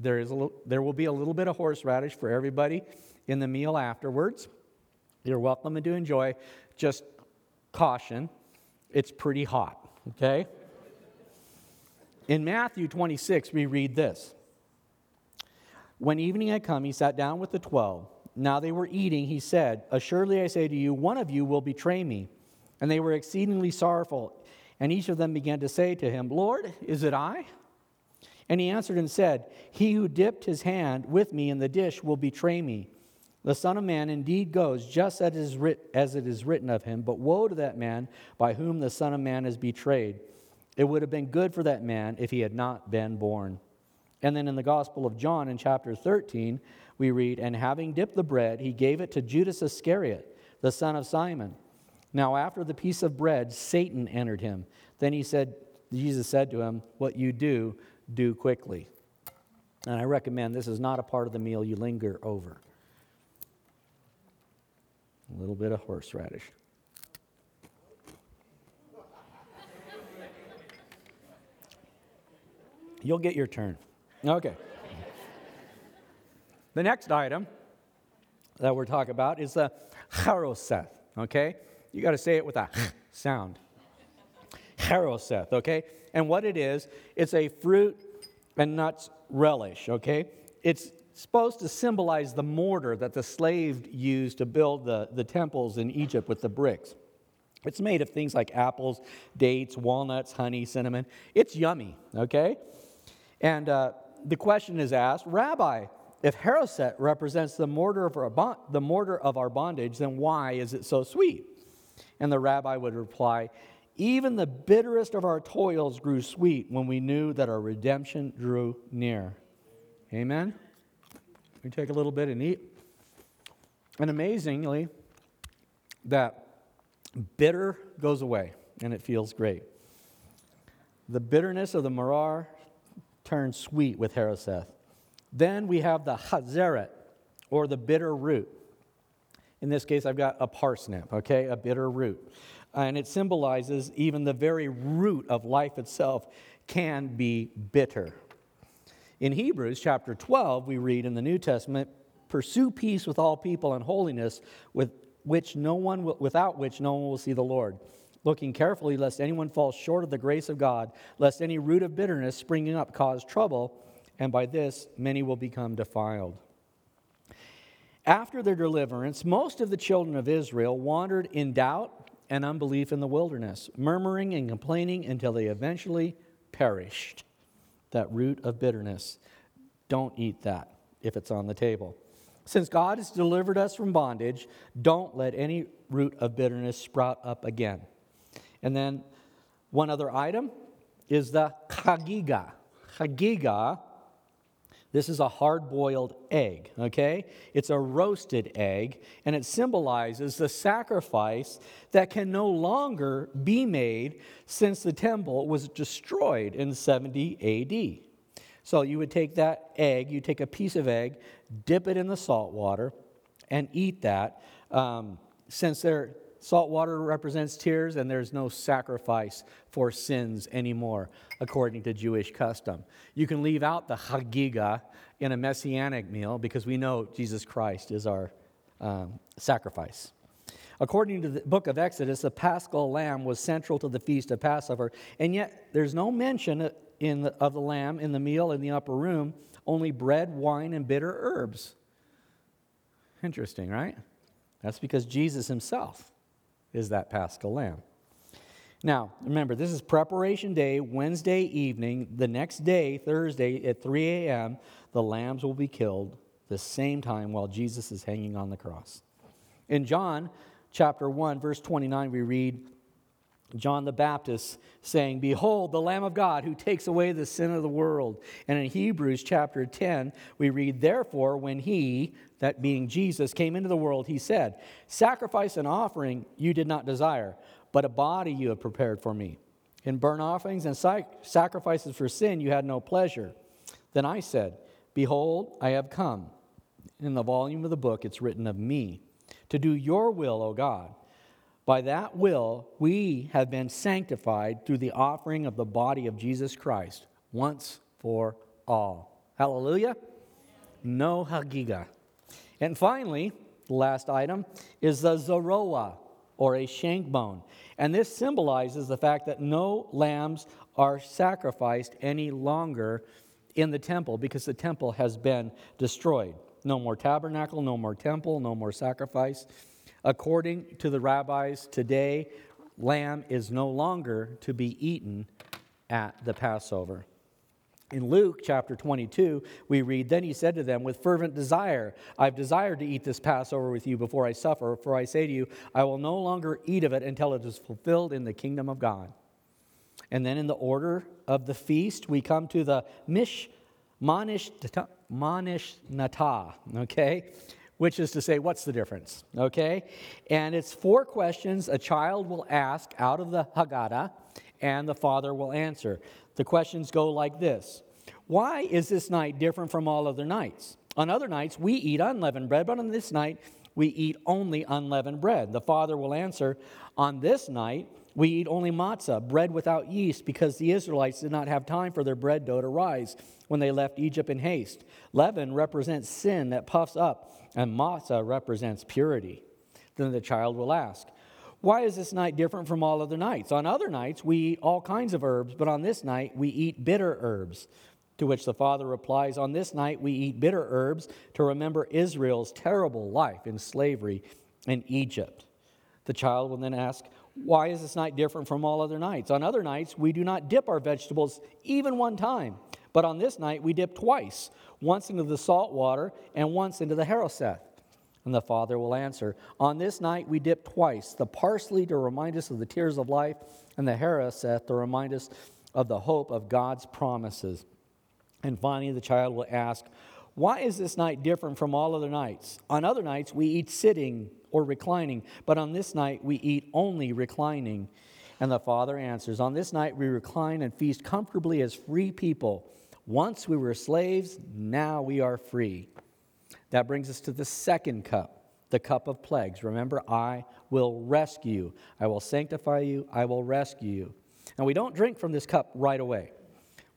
there is a little, there will be a little bit of horseradish for everybody in the meal afterwards. You're welcome to enjoy. Just caution, it's pretty hot, okay? In Matthew twenty-six, we read this. "When evening had come, he sat down with the twelve. Now they were eating, he said, 'Assuredly I say to you, one of you will betray me.' And they were exceedingly sorrowful. And each of them began to say to him, 'Lord, is it I?' And he answered and said, 'He who dipped his hand with me in the dish will betray me. The Son of Man indeed goes just as it is writ- as it is written of him, but woe to that man by whom the Son of Man is betrayed. It would have been good for that man if he had not been born.'" And then in the Gospel of John, in chapter thirteen, we read, "And having dipped the bread, he gave it to Judas Iscariot, the son of Simon. Now after the piece of bread, Satan entered him. Then he said, Jesus said to him, 'What you do, do quickly.'" And I recommend this is not a part of the meal you linger over. A little bit of horseradish. You'll get your turn. Okay. The next item that we're talking about is the Heroseth, okay? You got to say it with a sound. Heroseth, okay? And what it is, it's a fruit and nuts relish, okay? It's supposed to symbolize the mortar that the slaves used to build the, the temples in Egypt with the bricks. It's made of things like apples, dates, walnuts, honey, cinnamon. It's yummy, okay? And uh, the question is asked, "Rabbi, if Heroseth represents the mortar of our bond- the mortar of our bondage, then why is it so sweet?" And the rabbi would reply, "Even the bitterest of our toils grew sweet when we knew that our redemption drew near." Amen? We take a little bit and eat. And amazingly, that bitter goes away, and it feels great. The bitterness of the maror turns sweet with Heroseth. Then we have the hazeret, or the bitter root. In this case, I've got a parsnip, okay, a bitter root. And it symbolizes even the very root of life itself can be bitter. In Hebrews chapter twelve, we read in the New Testament, "Pursue peace with all people and holiness, with which no one will, without which no one will see the Lord, looking carefully lest anyone fall short of the grace of God, lest any root of bitterness springing up cause trouble, and by this many will become defiled." After their deliverance, most of the children of Israel wandered in doubt and unbelief in the wilderness, murmuring and complaining until they eventually perished. That root of bitterness. Don't eat that if it's on the table. Since God has delivered us from bondage, don't let any root of bitterness sprout up again. And then one other item is the Hagiga. Hagiga, this is a hard-boiled egg, okay? It's a roasted egg, and it symbolizes the sacrifice that can no longer be made since the temple was destroyed in seventy A D So you would take that egg, you take a piece of egg, dip it in the salt water, and eat that. Um, since their salt water represents tears, and there's no sacrifice for sins anymore, according to Jewish custom. You can leave out the Hagiga in a messianic meal because we know Jesus Christ is our um, sacrifice. According to the book of Exodus, the Paschal lamb was central to the feast of Passover, and yet there's no mention In the, of the lamb in the meal in the upper room, only bread, wine, and bitter herbs. Interesting, right? That's because Jesus himself is that Paschal lamb. Now, remember, this is preparation day, Wednesday evening. The next day, Thursday, at three a.m., the lambs will be killed the same time while Jesus is hanging on the cross. In John chapter one, verse twenty-nine, we read, John the Baptist saying, "Behold, the Lamb of God who takes away the sin of the world." And in Hebrews chapter ten, we read, "Therefore, when he," that being Jesus, "came into the world, he said, 'Sacrifice and offering you did not desire, but a body you have prepared for me. In burnt offerings and sacrifices for sin you had no pleasure.' Then I said, 'Behold, I have come.' In the volume of the book it's written of me, to do your will, O God. By that will, we have been sanctified through the offering of the body of Jesus Christ once for all." Hallelujah. No Hagiga. And finally, the last item is the Zoroa, or a shank bone. And this symbolizes the fact that no lambs are sacrificed any longer in the temple because the temple has been destroyed. No more tabernacle, no more temple, no more sacrifice. According to the rabbis today, lamb is no longer to be eaten at the Passover. In Luke chapter twenty-two, we read, "Then he said to them, 'With fervent desire, I've desired to eat this Passover with you before I suffer, for I say to you, I will no longer eat of it until it is fulfilled in the kingdom of God.'" And then in the order of the feast, we come to the Mish Manish Nata, okay? Which is to say, what's the difference? Okay? And it's four questions a child will ask out of the Haggadah, and the father will answer. The questions go like this. Why is this night different from all other nights? On other nights, we eat unleavened bread, but on this night, we eat only unleavened bread. The father will answer, on this night, we eat only matzah, bread without yeast, because the Israelites did not have time for their bread dough to rise when they left Egypt in haste. Leaven represents sin that puffs up, and matzah represents purity. Then the child will ask, why is this night different from all other nights? On other nights, we eat all kinds of herbs, but on this night, we eat bitter herbs. To which the father replies, on this night, we eat bitter herbs to remember Israel's terrible life in slavery in Egypt. The child will then ask, why is this night different from all other nights? On other nights, we do not dip our vegetables even one time. But on this night, we dip twice, once into the salt water and once into the Heroseth. And the father will answer, on this night, we dip twice, the parsley to remind us of the tears of life and the Heroseth to remind us of the hope of God's promises. And finally, the child will ask, why is this night different from all other nights? On other nights, we eat sitting or reclining, but on this night we eat only reclining. And the father answers, on this night we recline and feast comfortably as free people. Once we were slaves, now we are free. That brings us to the second cup, the cup of plagues. Remember, I will rescue. I will sanctify you. I will rescue you. Now, we don't drink from this cup right away.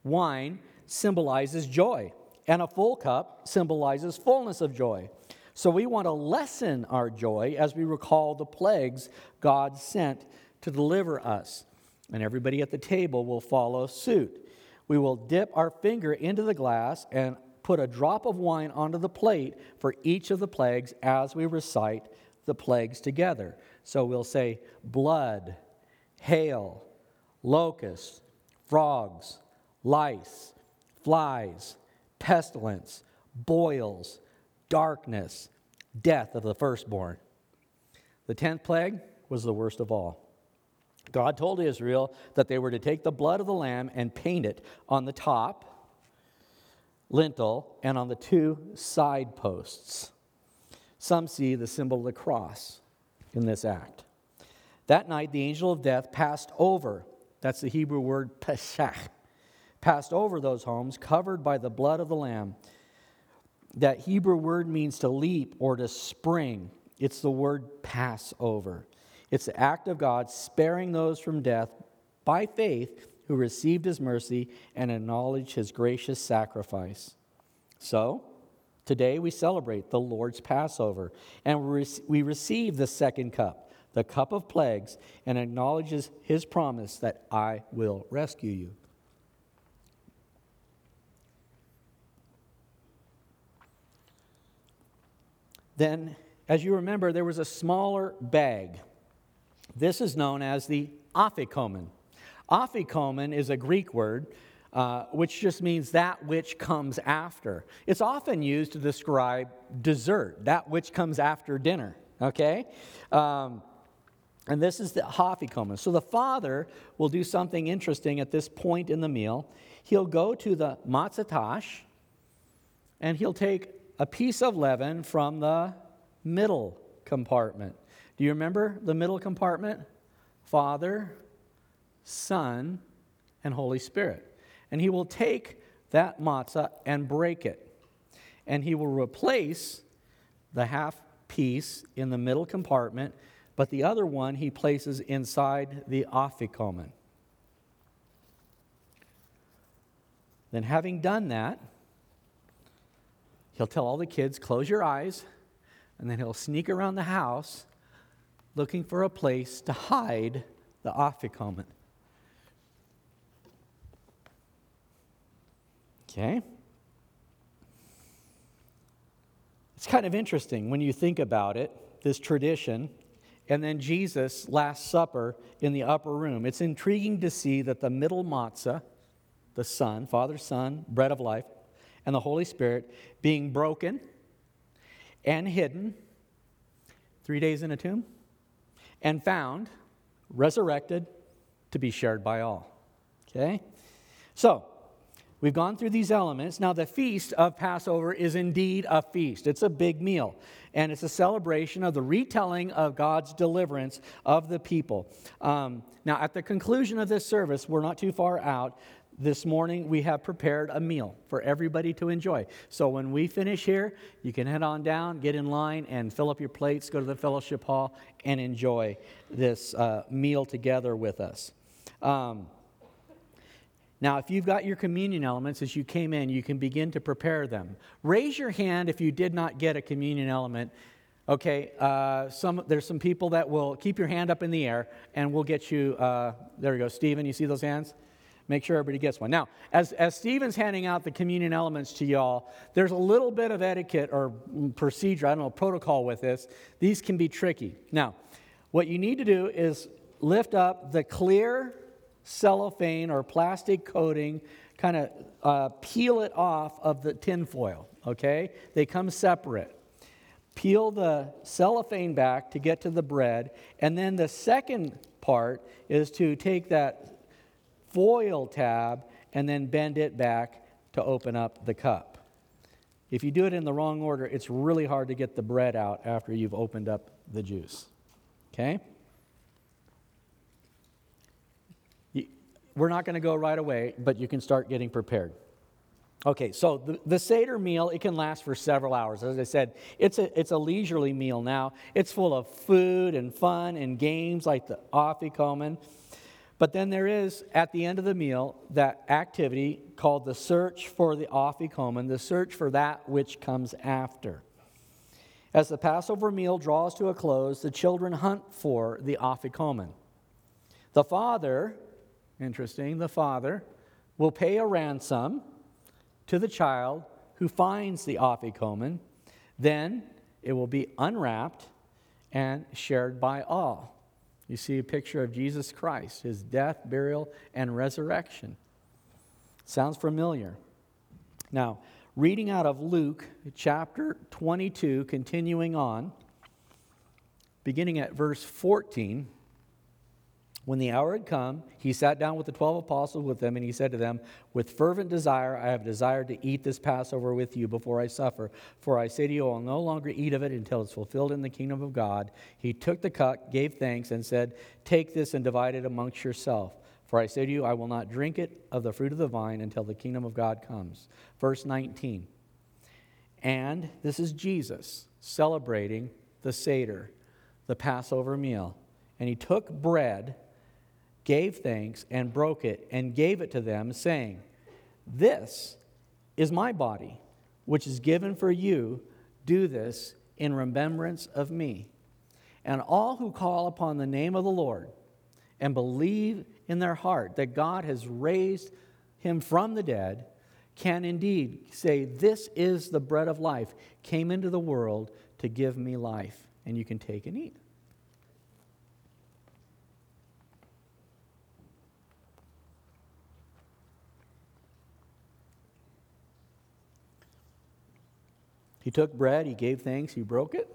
Wine symbolizes joy, and a full cup symbolizes fullness of joy. So we want to lessen our joy as we recall the plagues God sent to deliver us. And everybody at the table will follow suit. We will dip our finger into the glass and put a drop of wine onto the plate for each of the plagues as we recite the plagues together. So we'll say blood, hail, locusts, frogs, lice, flies, pestilence, boils, darkness, death of the firstborn. The tenth plague was the worst of all. God told Israel that they were to take the blood of the lamb and paint it on the top lintel and on the two side posts. Some see the symbol of the cross in this act. That night, the angel of death passed over. That's the Hebrew word Pesach. Passed over those homes covered by the blood of the lamb. That Hebrew word means to leap or to spring. It's the word Passover. It's the act of God sparing those from death by faith who received his mercy and acknowledged his gracious sacrifice. So, today we celebrate the Lord's Passover, and we receive the second cup, the cup of plagues, and acknowledges his promise that I will rescue you. Then, as you remember, there was a smaller bag. This is known as the afikomen. Afikomen is a Greek word, uh, which just means that which comes after. It's often used to describe dessert, that which comes after dinner, okay? Um, and this is the afikomen. So the father will do something interesting at this point in the meal. He'll go to the matzah tosh, and he'll take a piece of leaven from the middle compartment. Do you remember the middle compartment? Father, Son, and Holy Spirit. And he will take that matzah and break it. And he will replace the half piece in the middle compartment, but the other one he places inside the afikomen. Then having done that, he'll tell all the kids, close your eyes, and then he'll sneak around the house looking for a place to hide the afikomen. Okay. It's kind of interesting when you think about it, this tradition, and then Jesus' Last Supper in the upper room. It's intriguing to see that the middle matzah, the Son, Father, Son, bread of life, and the Holy Spirit being broken and hidden, three days in a tomb, and found, resurrected, to be shared by all. Okay? So, we've gone through these elements. Now, the feast of Passover is indeed a feast. It's a big meal. And it's a celebration of the retelling of God's deliverance of the people. Um, now, at the conclusion of this service, we're not too far out. This morning, we have prepared a meal for everybody to enjoy. So when we finish here, you can head on down, get in line, and fill up your plates, go to the fellowship hall, and enjoy this uh, meal together with us. Um, now, if you've got your communion elements as you came in, you can begin to prepare them. Raise your hand if you did not get a communion element. Okay, uh, some there's some people that will keep your hand up in the air, and we'll get you, uh, there we go, Stephen, you see those hands? Make sure everybody gets one. Now, as, as Stephen's handing out the communion elements to y'all, there's a little bit of etiquette or procedure, I don't know, protocol with this. These can be tricky. Now, what you need to do is lift up the clear cellophane or plastic coating, kind of uh, peel it off of the tin foil, okay? They come separate. Peel the cellophane back to get to the bread, and then the second part is to take that foil tab and then bend it back to open up the cup. If you do it in the wrong order, it's really hard to get the bread out after you've opened up the juice. Okay? We're not going to go right away, but you can start getting prepared. Okay, so the, the Seder meal, it can last for several hours. As I said, it's a it's a leisurely meal now. It's full of food and fun and games like the afikomen. But then there is, at the end of the meal, that activity called the search for the afikomen, the search for that which comes after. As the Passover meal draws to a close, the children hunt for the afikomen. The father, interesting, the father will pay a ransom to the child who finds the afikomen. Then it will be unwrapped and shared by all. You see a picture of Jesus Christ, his death, burial, and resurrection. Sounds familiar. Now, reading out of Luke chapter twenty-two, continuing on, beginning at verse fourteen, when the hour had come, he sat down with the twelve apostles with them, and he said to them, with fervent desire I have desired to eat this Passover with you before I suffer, for I say to you, I will no longer eat of it until it's fulfilled in the kingdom of God. He took the cup, gave thanks, and said, take this and divide it amongst yourself. For I say to you, I will not drink it of the fruit of the vine until the kingdom of God comes. Verse nineteen. And this is Jesus celebrating the Seder, the Passover meal. And he took bread, gave thanks, and broke it, and gave it to them, saying, this is my body, which is given for you. Do this in remembrance of me. And all who call upon the name of the Lord and believe in their heart that God has raised him from the dead can indeed say, this is the bread of life, came into the world to give me life. And you can take and eat. He took bread, he gave thanks, he broke it,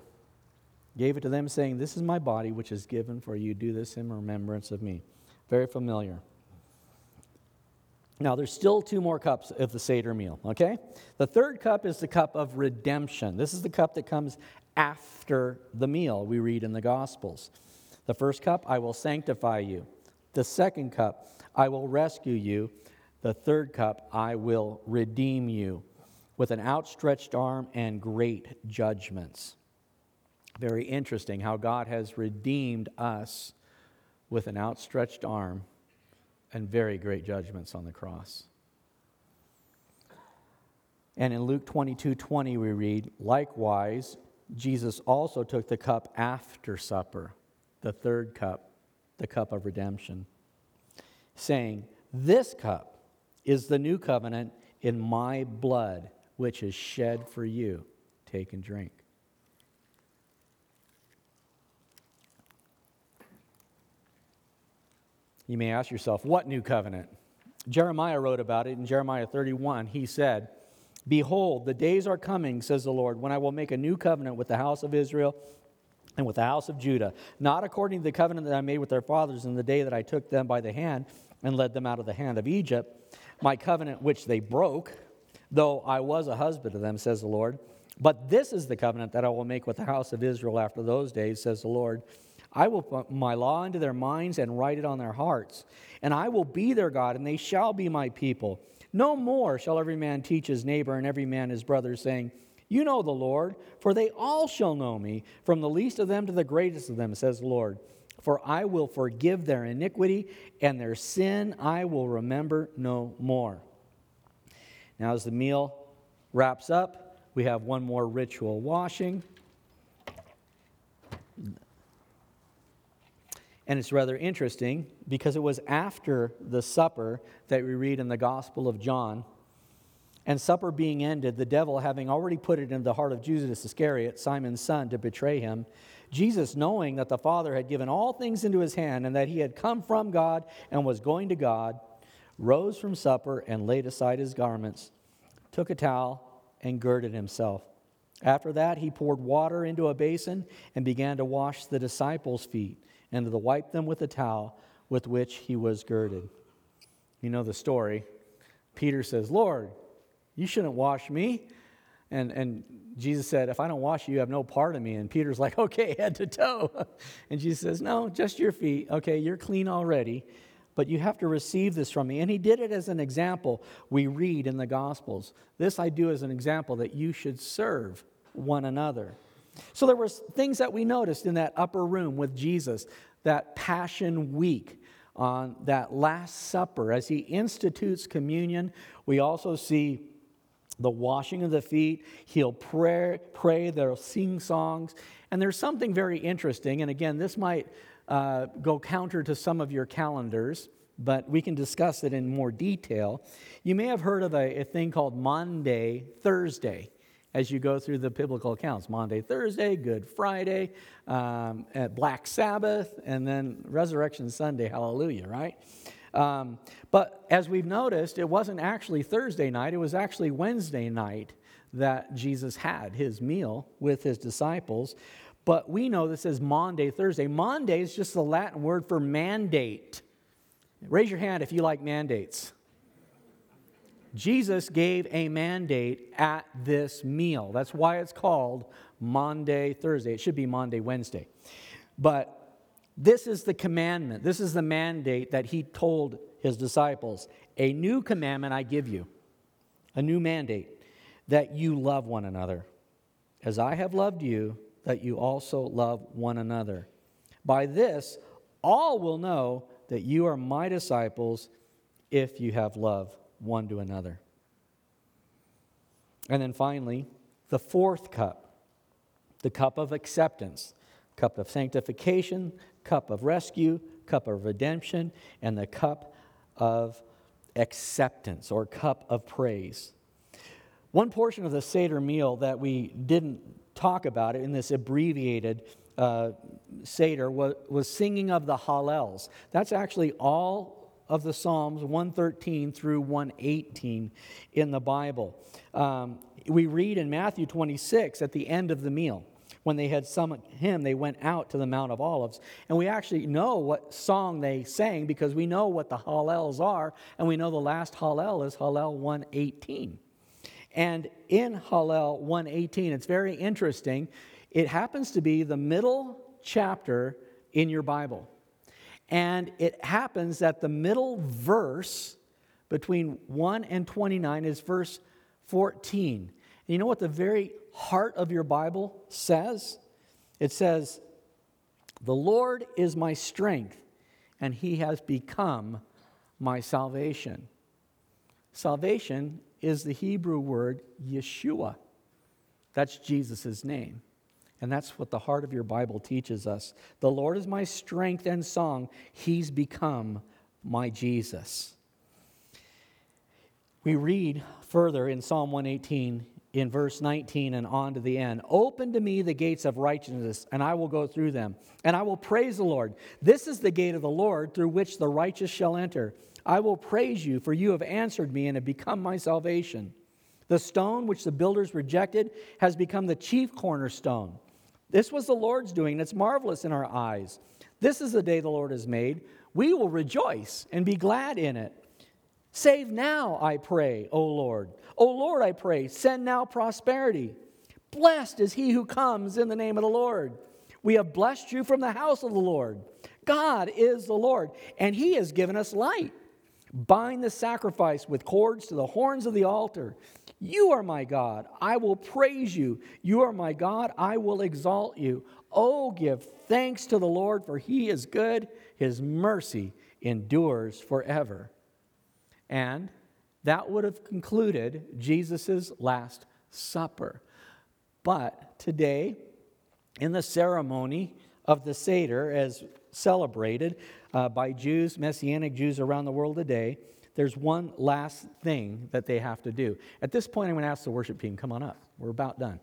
gave it to them, saying, this is my body, which is given for you. Do this in remembrance of me. Very familiar. Now, there's still two more cups of the Seder meal, okay? The third cup is the cup of redemption. This is the cup that comes after the meal we read in the Gospels. The first cup, I will sanctify you. The second cup, I will rescue you. The third cup, I will redeem you with an outstretched arm and great judgments. Very interesting how God has redeemed us with an outstretched arm and very great judgments on the cross. And in Luke twenty-two twenty we read, likewise, Jesus also took the cup after supper, the third cup, the cup of redemption, saying, this cup is the new covenant in my blood, which is shed for you. Take and drink. You may ask yourself, what new covenant? Jeremiah wrote about it in Jeremiah thirty-one. He said, behold, the days are coming, says the Lord, when I will make a new covenant with the house of Israel and with the house of Judah, not according to the covenant that I made with their fathers in the day that I took them by the hand and led them out of the hand of Egypt, my covenant which they broke, though I was a husband to them, says the Lord. But this is the covenant that I will make with the house of Israel after those days, says the Lord. I will put my law into their minds and write it on their hearts. And I will be their God, and they shall be my people. No more shall every man teach his neighbor and every man his brother, saying, you know the Lord, for they all shall know me, from the least of them to the greatest of them, says the Lord. For I will forgive their iniquity, and their sin I will remember no more. Now as the meal wraps up, we have one more ritual washing. And it's rather interesting because it was after the supper that we read in the Gospel of John. And supper being ended, the devil having already put it in the heart of Judas Iscariot, Simon's son, to betray him, Jesus, knowing that the Father had given all things into his hand and that he had come from God and was going to God, rose from supper and laid aside his garments, took a towel and girded himself. After that, he poured water into a basin and began to wash the disciples' feet and to wipe them with the towel with which he was girded. You know the story. Peter says, Lord, you shouldn't wash me. And and Jesus said, if I don't wash you, you have no part of me. And Peter's like, okay, head to toe. And Jesus says, no, just your feet. Okay, you're clean already, but you have to receive this from me. And he did it as an example. We read in the Gospels, this I do as an example that you should serve one another. So there were things that we noticed in that upper room with Jesus, that Passion Week, on that Last Supper. As he institutes communion, we also see the washing of the feet. He'll pray, pray, they'll sing songs. And there's something very interesting, and again, this might uh, go counter to some of your calendars, but we can discuss it in more detail. You may have heard of a, a thing called Maundy Thursday. As you go through the biblical accounts, Maundy Thursday, Good Friday, um, Black Sabbath, and then Resurrection Sunday, hallelujah, right? Um, but as we've noticed, it wasn't actually Thursday night. It was actually Wednesday night that Jesus had his meal with his disciples. But we know this as Maundy Thursday. Maundy is just the Latin word for mandate. Raise your hand if you like mandates. Jesus gave a mandate at this meal. That's why it's called Maundy Thursday. It should be Maundy Wednesday. But this is the commandment. This is the mandate that he told his disciples. A new commandment I give you, a new mandate, that you love one another. As I have loved you, that you also love one another. By this, all will know that you are my disciples if you have love one to another. And then finally, the fourth cup, the cup of acceptance, cup of sanctification, cup of rescue, cup of redemption, and the cup of acceptance or cup of praise. One portion of the Seder meal that we didn't talk about it in this abbreviated uh, Seder was, was singing of the Hallels. That's actually all of the Psalms one thirteen through one eighteen in the Bible. Um, we read in Matthew twenty-six at the end of the meal, when they had summoned him, they went out to the Mount of Olives. And we actually know what song they sang because we know what the Hallels are, and we know the last Hallel is Hallel one eighteen. And in Hallel one eighteen, it's very interesting. It happens to be the middle chapter in your Bible. And it happens that the middle verse between one and twenty-nine is verse fourteen. And you know what the very heart of your Bible says? It says, "The Lord is my strength, and he has become my salvation." Salvation is the Hebrew word Yeshua. That's Jesus' name. And that's what the heart of your Bible teaches us. The Lord is my strength and song. He's become my Jesus. We read further in Psalm one eighteen, in verse nineteen and on to the end, "Open to me the gates of righteousness, and I will go through them, and I will praise the Lord. This is the gate of the Lord through which the righteous shall enter. I will praise you, for you have answered me and have become my salvation. The stone which the builders rejected has become the chief cornerstone. This was the Lord's doing, and it's marvelous in our eyes. This is the day the Lord has made. We will rejoice and be glad in it. Save now, I pray, O Lord. O Lord, I pray, send now prosperity. Blessed is he who comes in the name of the Lord. We have blessed you from the house of the Lord. God is the Lord, and he has given us light. Bind the sacrifice with cords to the horns of the altar. You are my God. I will praise you. You are my God. I will exalt you. Oh, give thanks to the Lord, for he is good. His mercy endures forever." And that would have concluded Jesus' Last Supper. But today, in the ceremony of the Seder, as celebrated uh, by Jews, Messianic Jews around the world today, there's one last thing that they have to do. At this point, I'm going to ask the worship team, come on up. We're about done.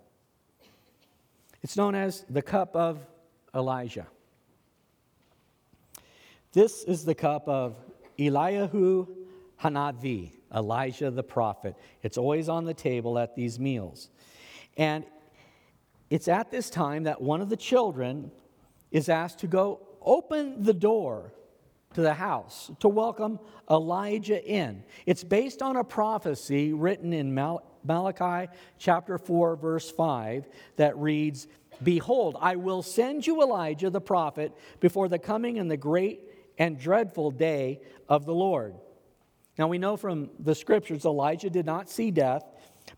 It's known as the cup of Elijah. This is the cup of Eliyahu Hanavi, Elijah the prophet. It's always on the table at these meals. And it's at this time that one of the children is asked to go open the door to the house to welcome Elijah in. It's based on a prophecy written in Mal- Malachi chapter four, verse five, that reads, "Behold, I will send you Elijah the prophet before the coming and the great and dreadful day of the Lord." Now we know from the scriptures, Elijah did not see death,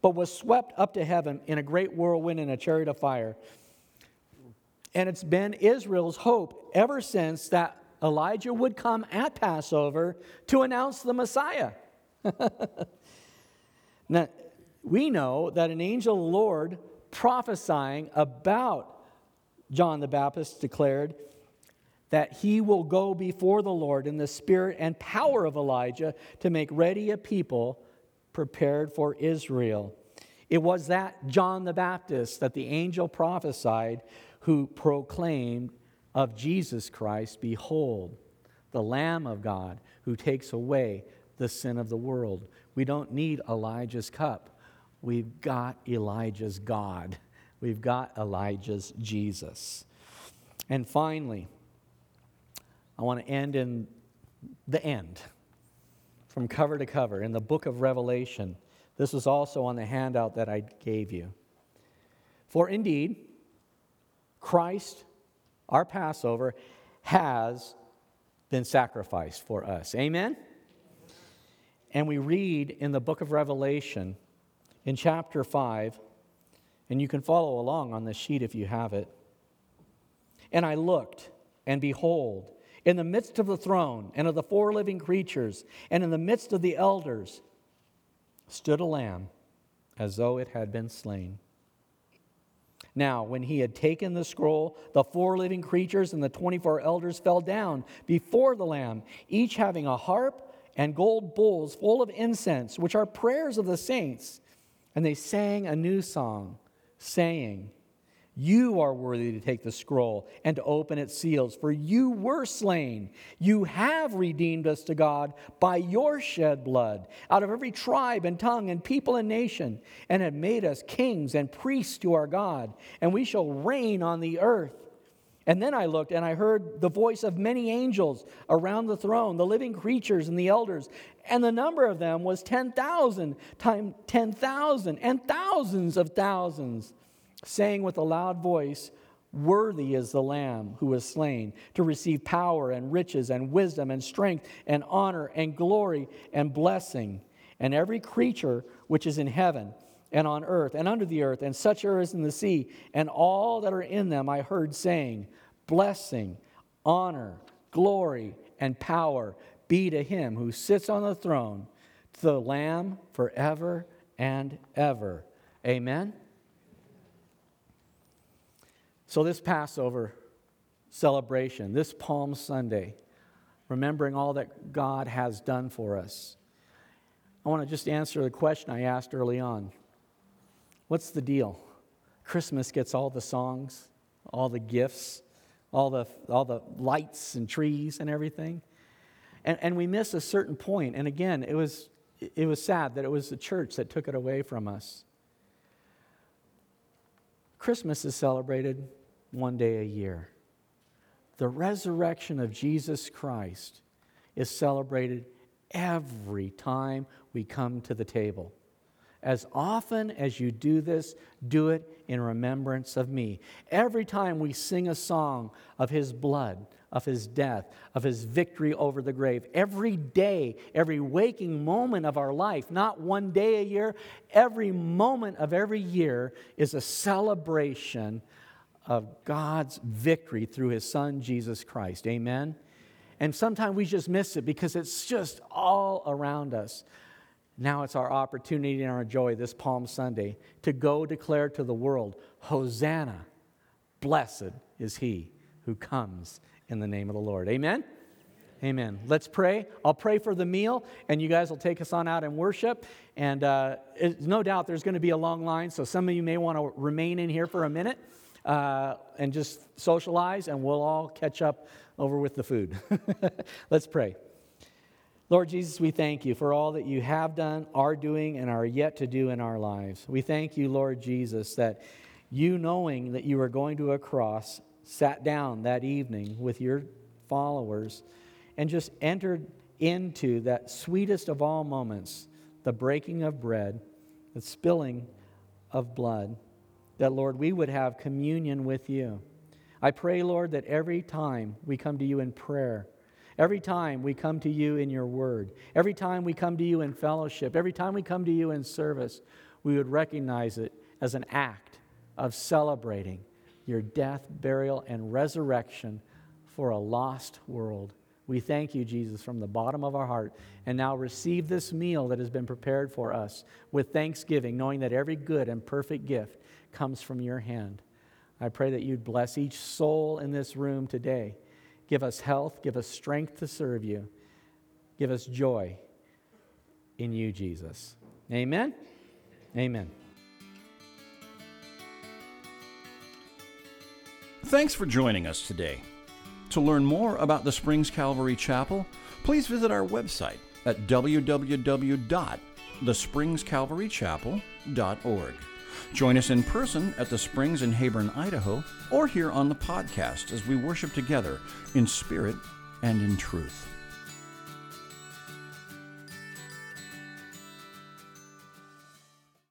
but was swept up to heaven in a great whirlwind and a chariot of fire. And it's been Israel's hope ever since that Elijah would come at Passover to announce the Messiah. Now, we know that an angel of the Lord prophesying about John the Baptist declared that he will go before the Lord in the spirit and power of Elijah to make ready a people prepared for Israel. It was that John the Baptist that the angel prophesied who proclaimed of Jesus Christ, "Behold, the Lamb of God who takes away the sin of the world. We don't need Elijah's cup. We've got Elijah's God. We've got Elijah's Jesus. And finally, I want to end in the end, from cover to cover, in the book of Revelation. This is also on the handout that I gave you. For indeed, Christ, our Passover, has been sacrificed for us. Amen? And we read in the book of Revelation, in chapter five, and you can follow along on this sheet if you have it. And I looked, and behold, in the midst of the throne, and of the four living creatures, and in the midst of the elders, stood a lamb, as though it had been slain. Now, when he had taken the scroll, the four living creatures and the twenty-four elders fell down before the Lamb, each having a harp and gold bowls full of incense, which are prayers of the saints. And they sang a new song, saying, "You are worthy to take the scroll and to open its seals, for you were slain. You have redeemed us to God by your shed blood, out of every tribe and tongue and people and nation, and have made us kings and priests to our God, and we shall reign on the earth." And then I looked, and I heard the voice of many angels around the throne, the living creatures and the elders. And the number of them was ten thousand times ten thousand and thousands of thousands, saying with a loud voice, "Worthy is the Lamb who was slain to receive power and riches and wisdom and strength and honor and glory and blessing." And every creature which is in heaven and on earth and under the earth and such as is in the sea and all that are in them, I heard saying, "Blessing, honor, glory, and power be to him who sits on the throne, to the Lamb forever and ever." Amen. So this Passover celebration, this Palm Sunday, remembering all that God has done for us, I want to just answer the question I asked early on. What's the deal? Christmas gets all the songs, all the gifts, all the all the lights and trees and everything. And and we miss a certain point. And again, it was it was sad that it was the church that took it away from us. Christmas is celebrated one day a year. The resurrection of Jesus Christ is celebrated every time we come to the table. As often as you do this, do it in remembrance of me. Every time we sing a song of his blood, of his death, of his victory over the grave, every day, every waking moment of our life, not one day a year, every moment of every year is a celebration of God's victory through his Son, Jesus Christ. Amen? And sometimes we just miss it because it's just all around us. Now it's our opportunity and our joy this Palm Sunday to go declare to the world, "Hosanna, blessed is he who comes in the name of the Lord." Amen? Amen. Amen. Let's pray. I'll pray for the meal, and you guys will take us on out in worship. And uh, it, no doubt there's going to be a long line, so some of you may want to remain in here for a minute uh, and just socialize, and we'll all catch up over with the food. Let's pray. Lord Jesus, we thank you for all that you have done, are doing, and are yet to do in our lives. We thank you, Lord Jesus, that you, knowing that you were going to a cross, sat down that evening with your followers and just entered into that sweetest of all moments, the breaking of bread, the spilling of blood, that, Lord, we would have communion with you. I pray, Lord, that every time we come to you in prayer, every time we come to you in your word, every time we come to you in fellowship, every time we come to you in service, we would recognize it as an act of celebrating your death, burial, and resurrection for a lost world. We thank you, Jesus, from the bottom of our heart. And now receive this meal that has been prepared for us with thanksgiving, knowing that every good and perfect gift comes from your hand. I pray that you'd bless each soul in this room today. Give us health, give us strength to serve you. Give us joy in you, Jesus. Amen? Amen. Thanks for joining us today. To learn more about the Springs Calvary Chapel, please visit our website at w w w dot the springs calvary chapel dot org. Join us in person at the Springs in Habern, Idaho, or here on the podcast as we worship together in spirit and in truth.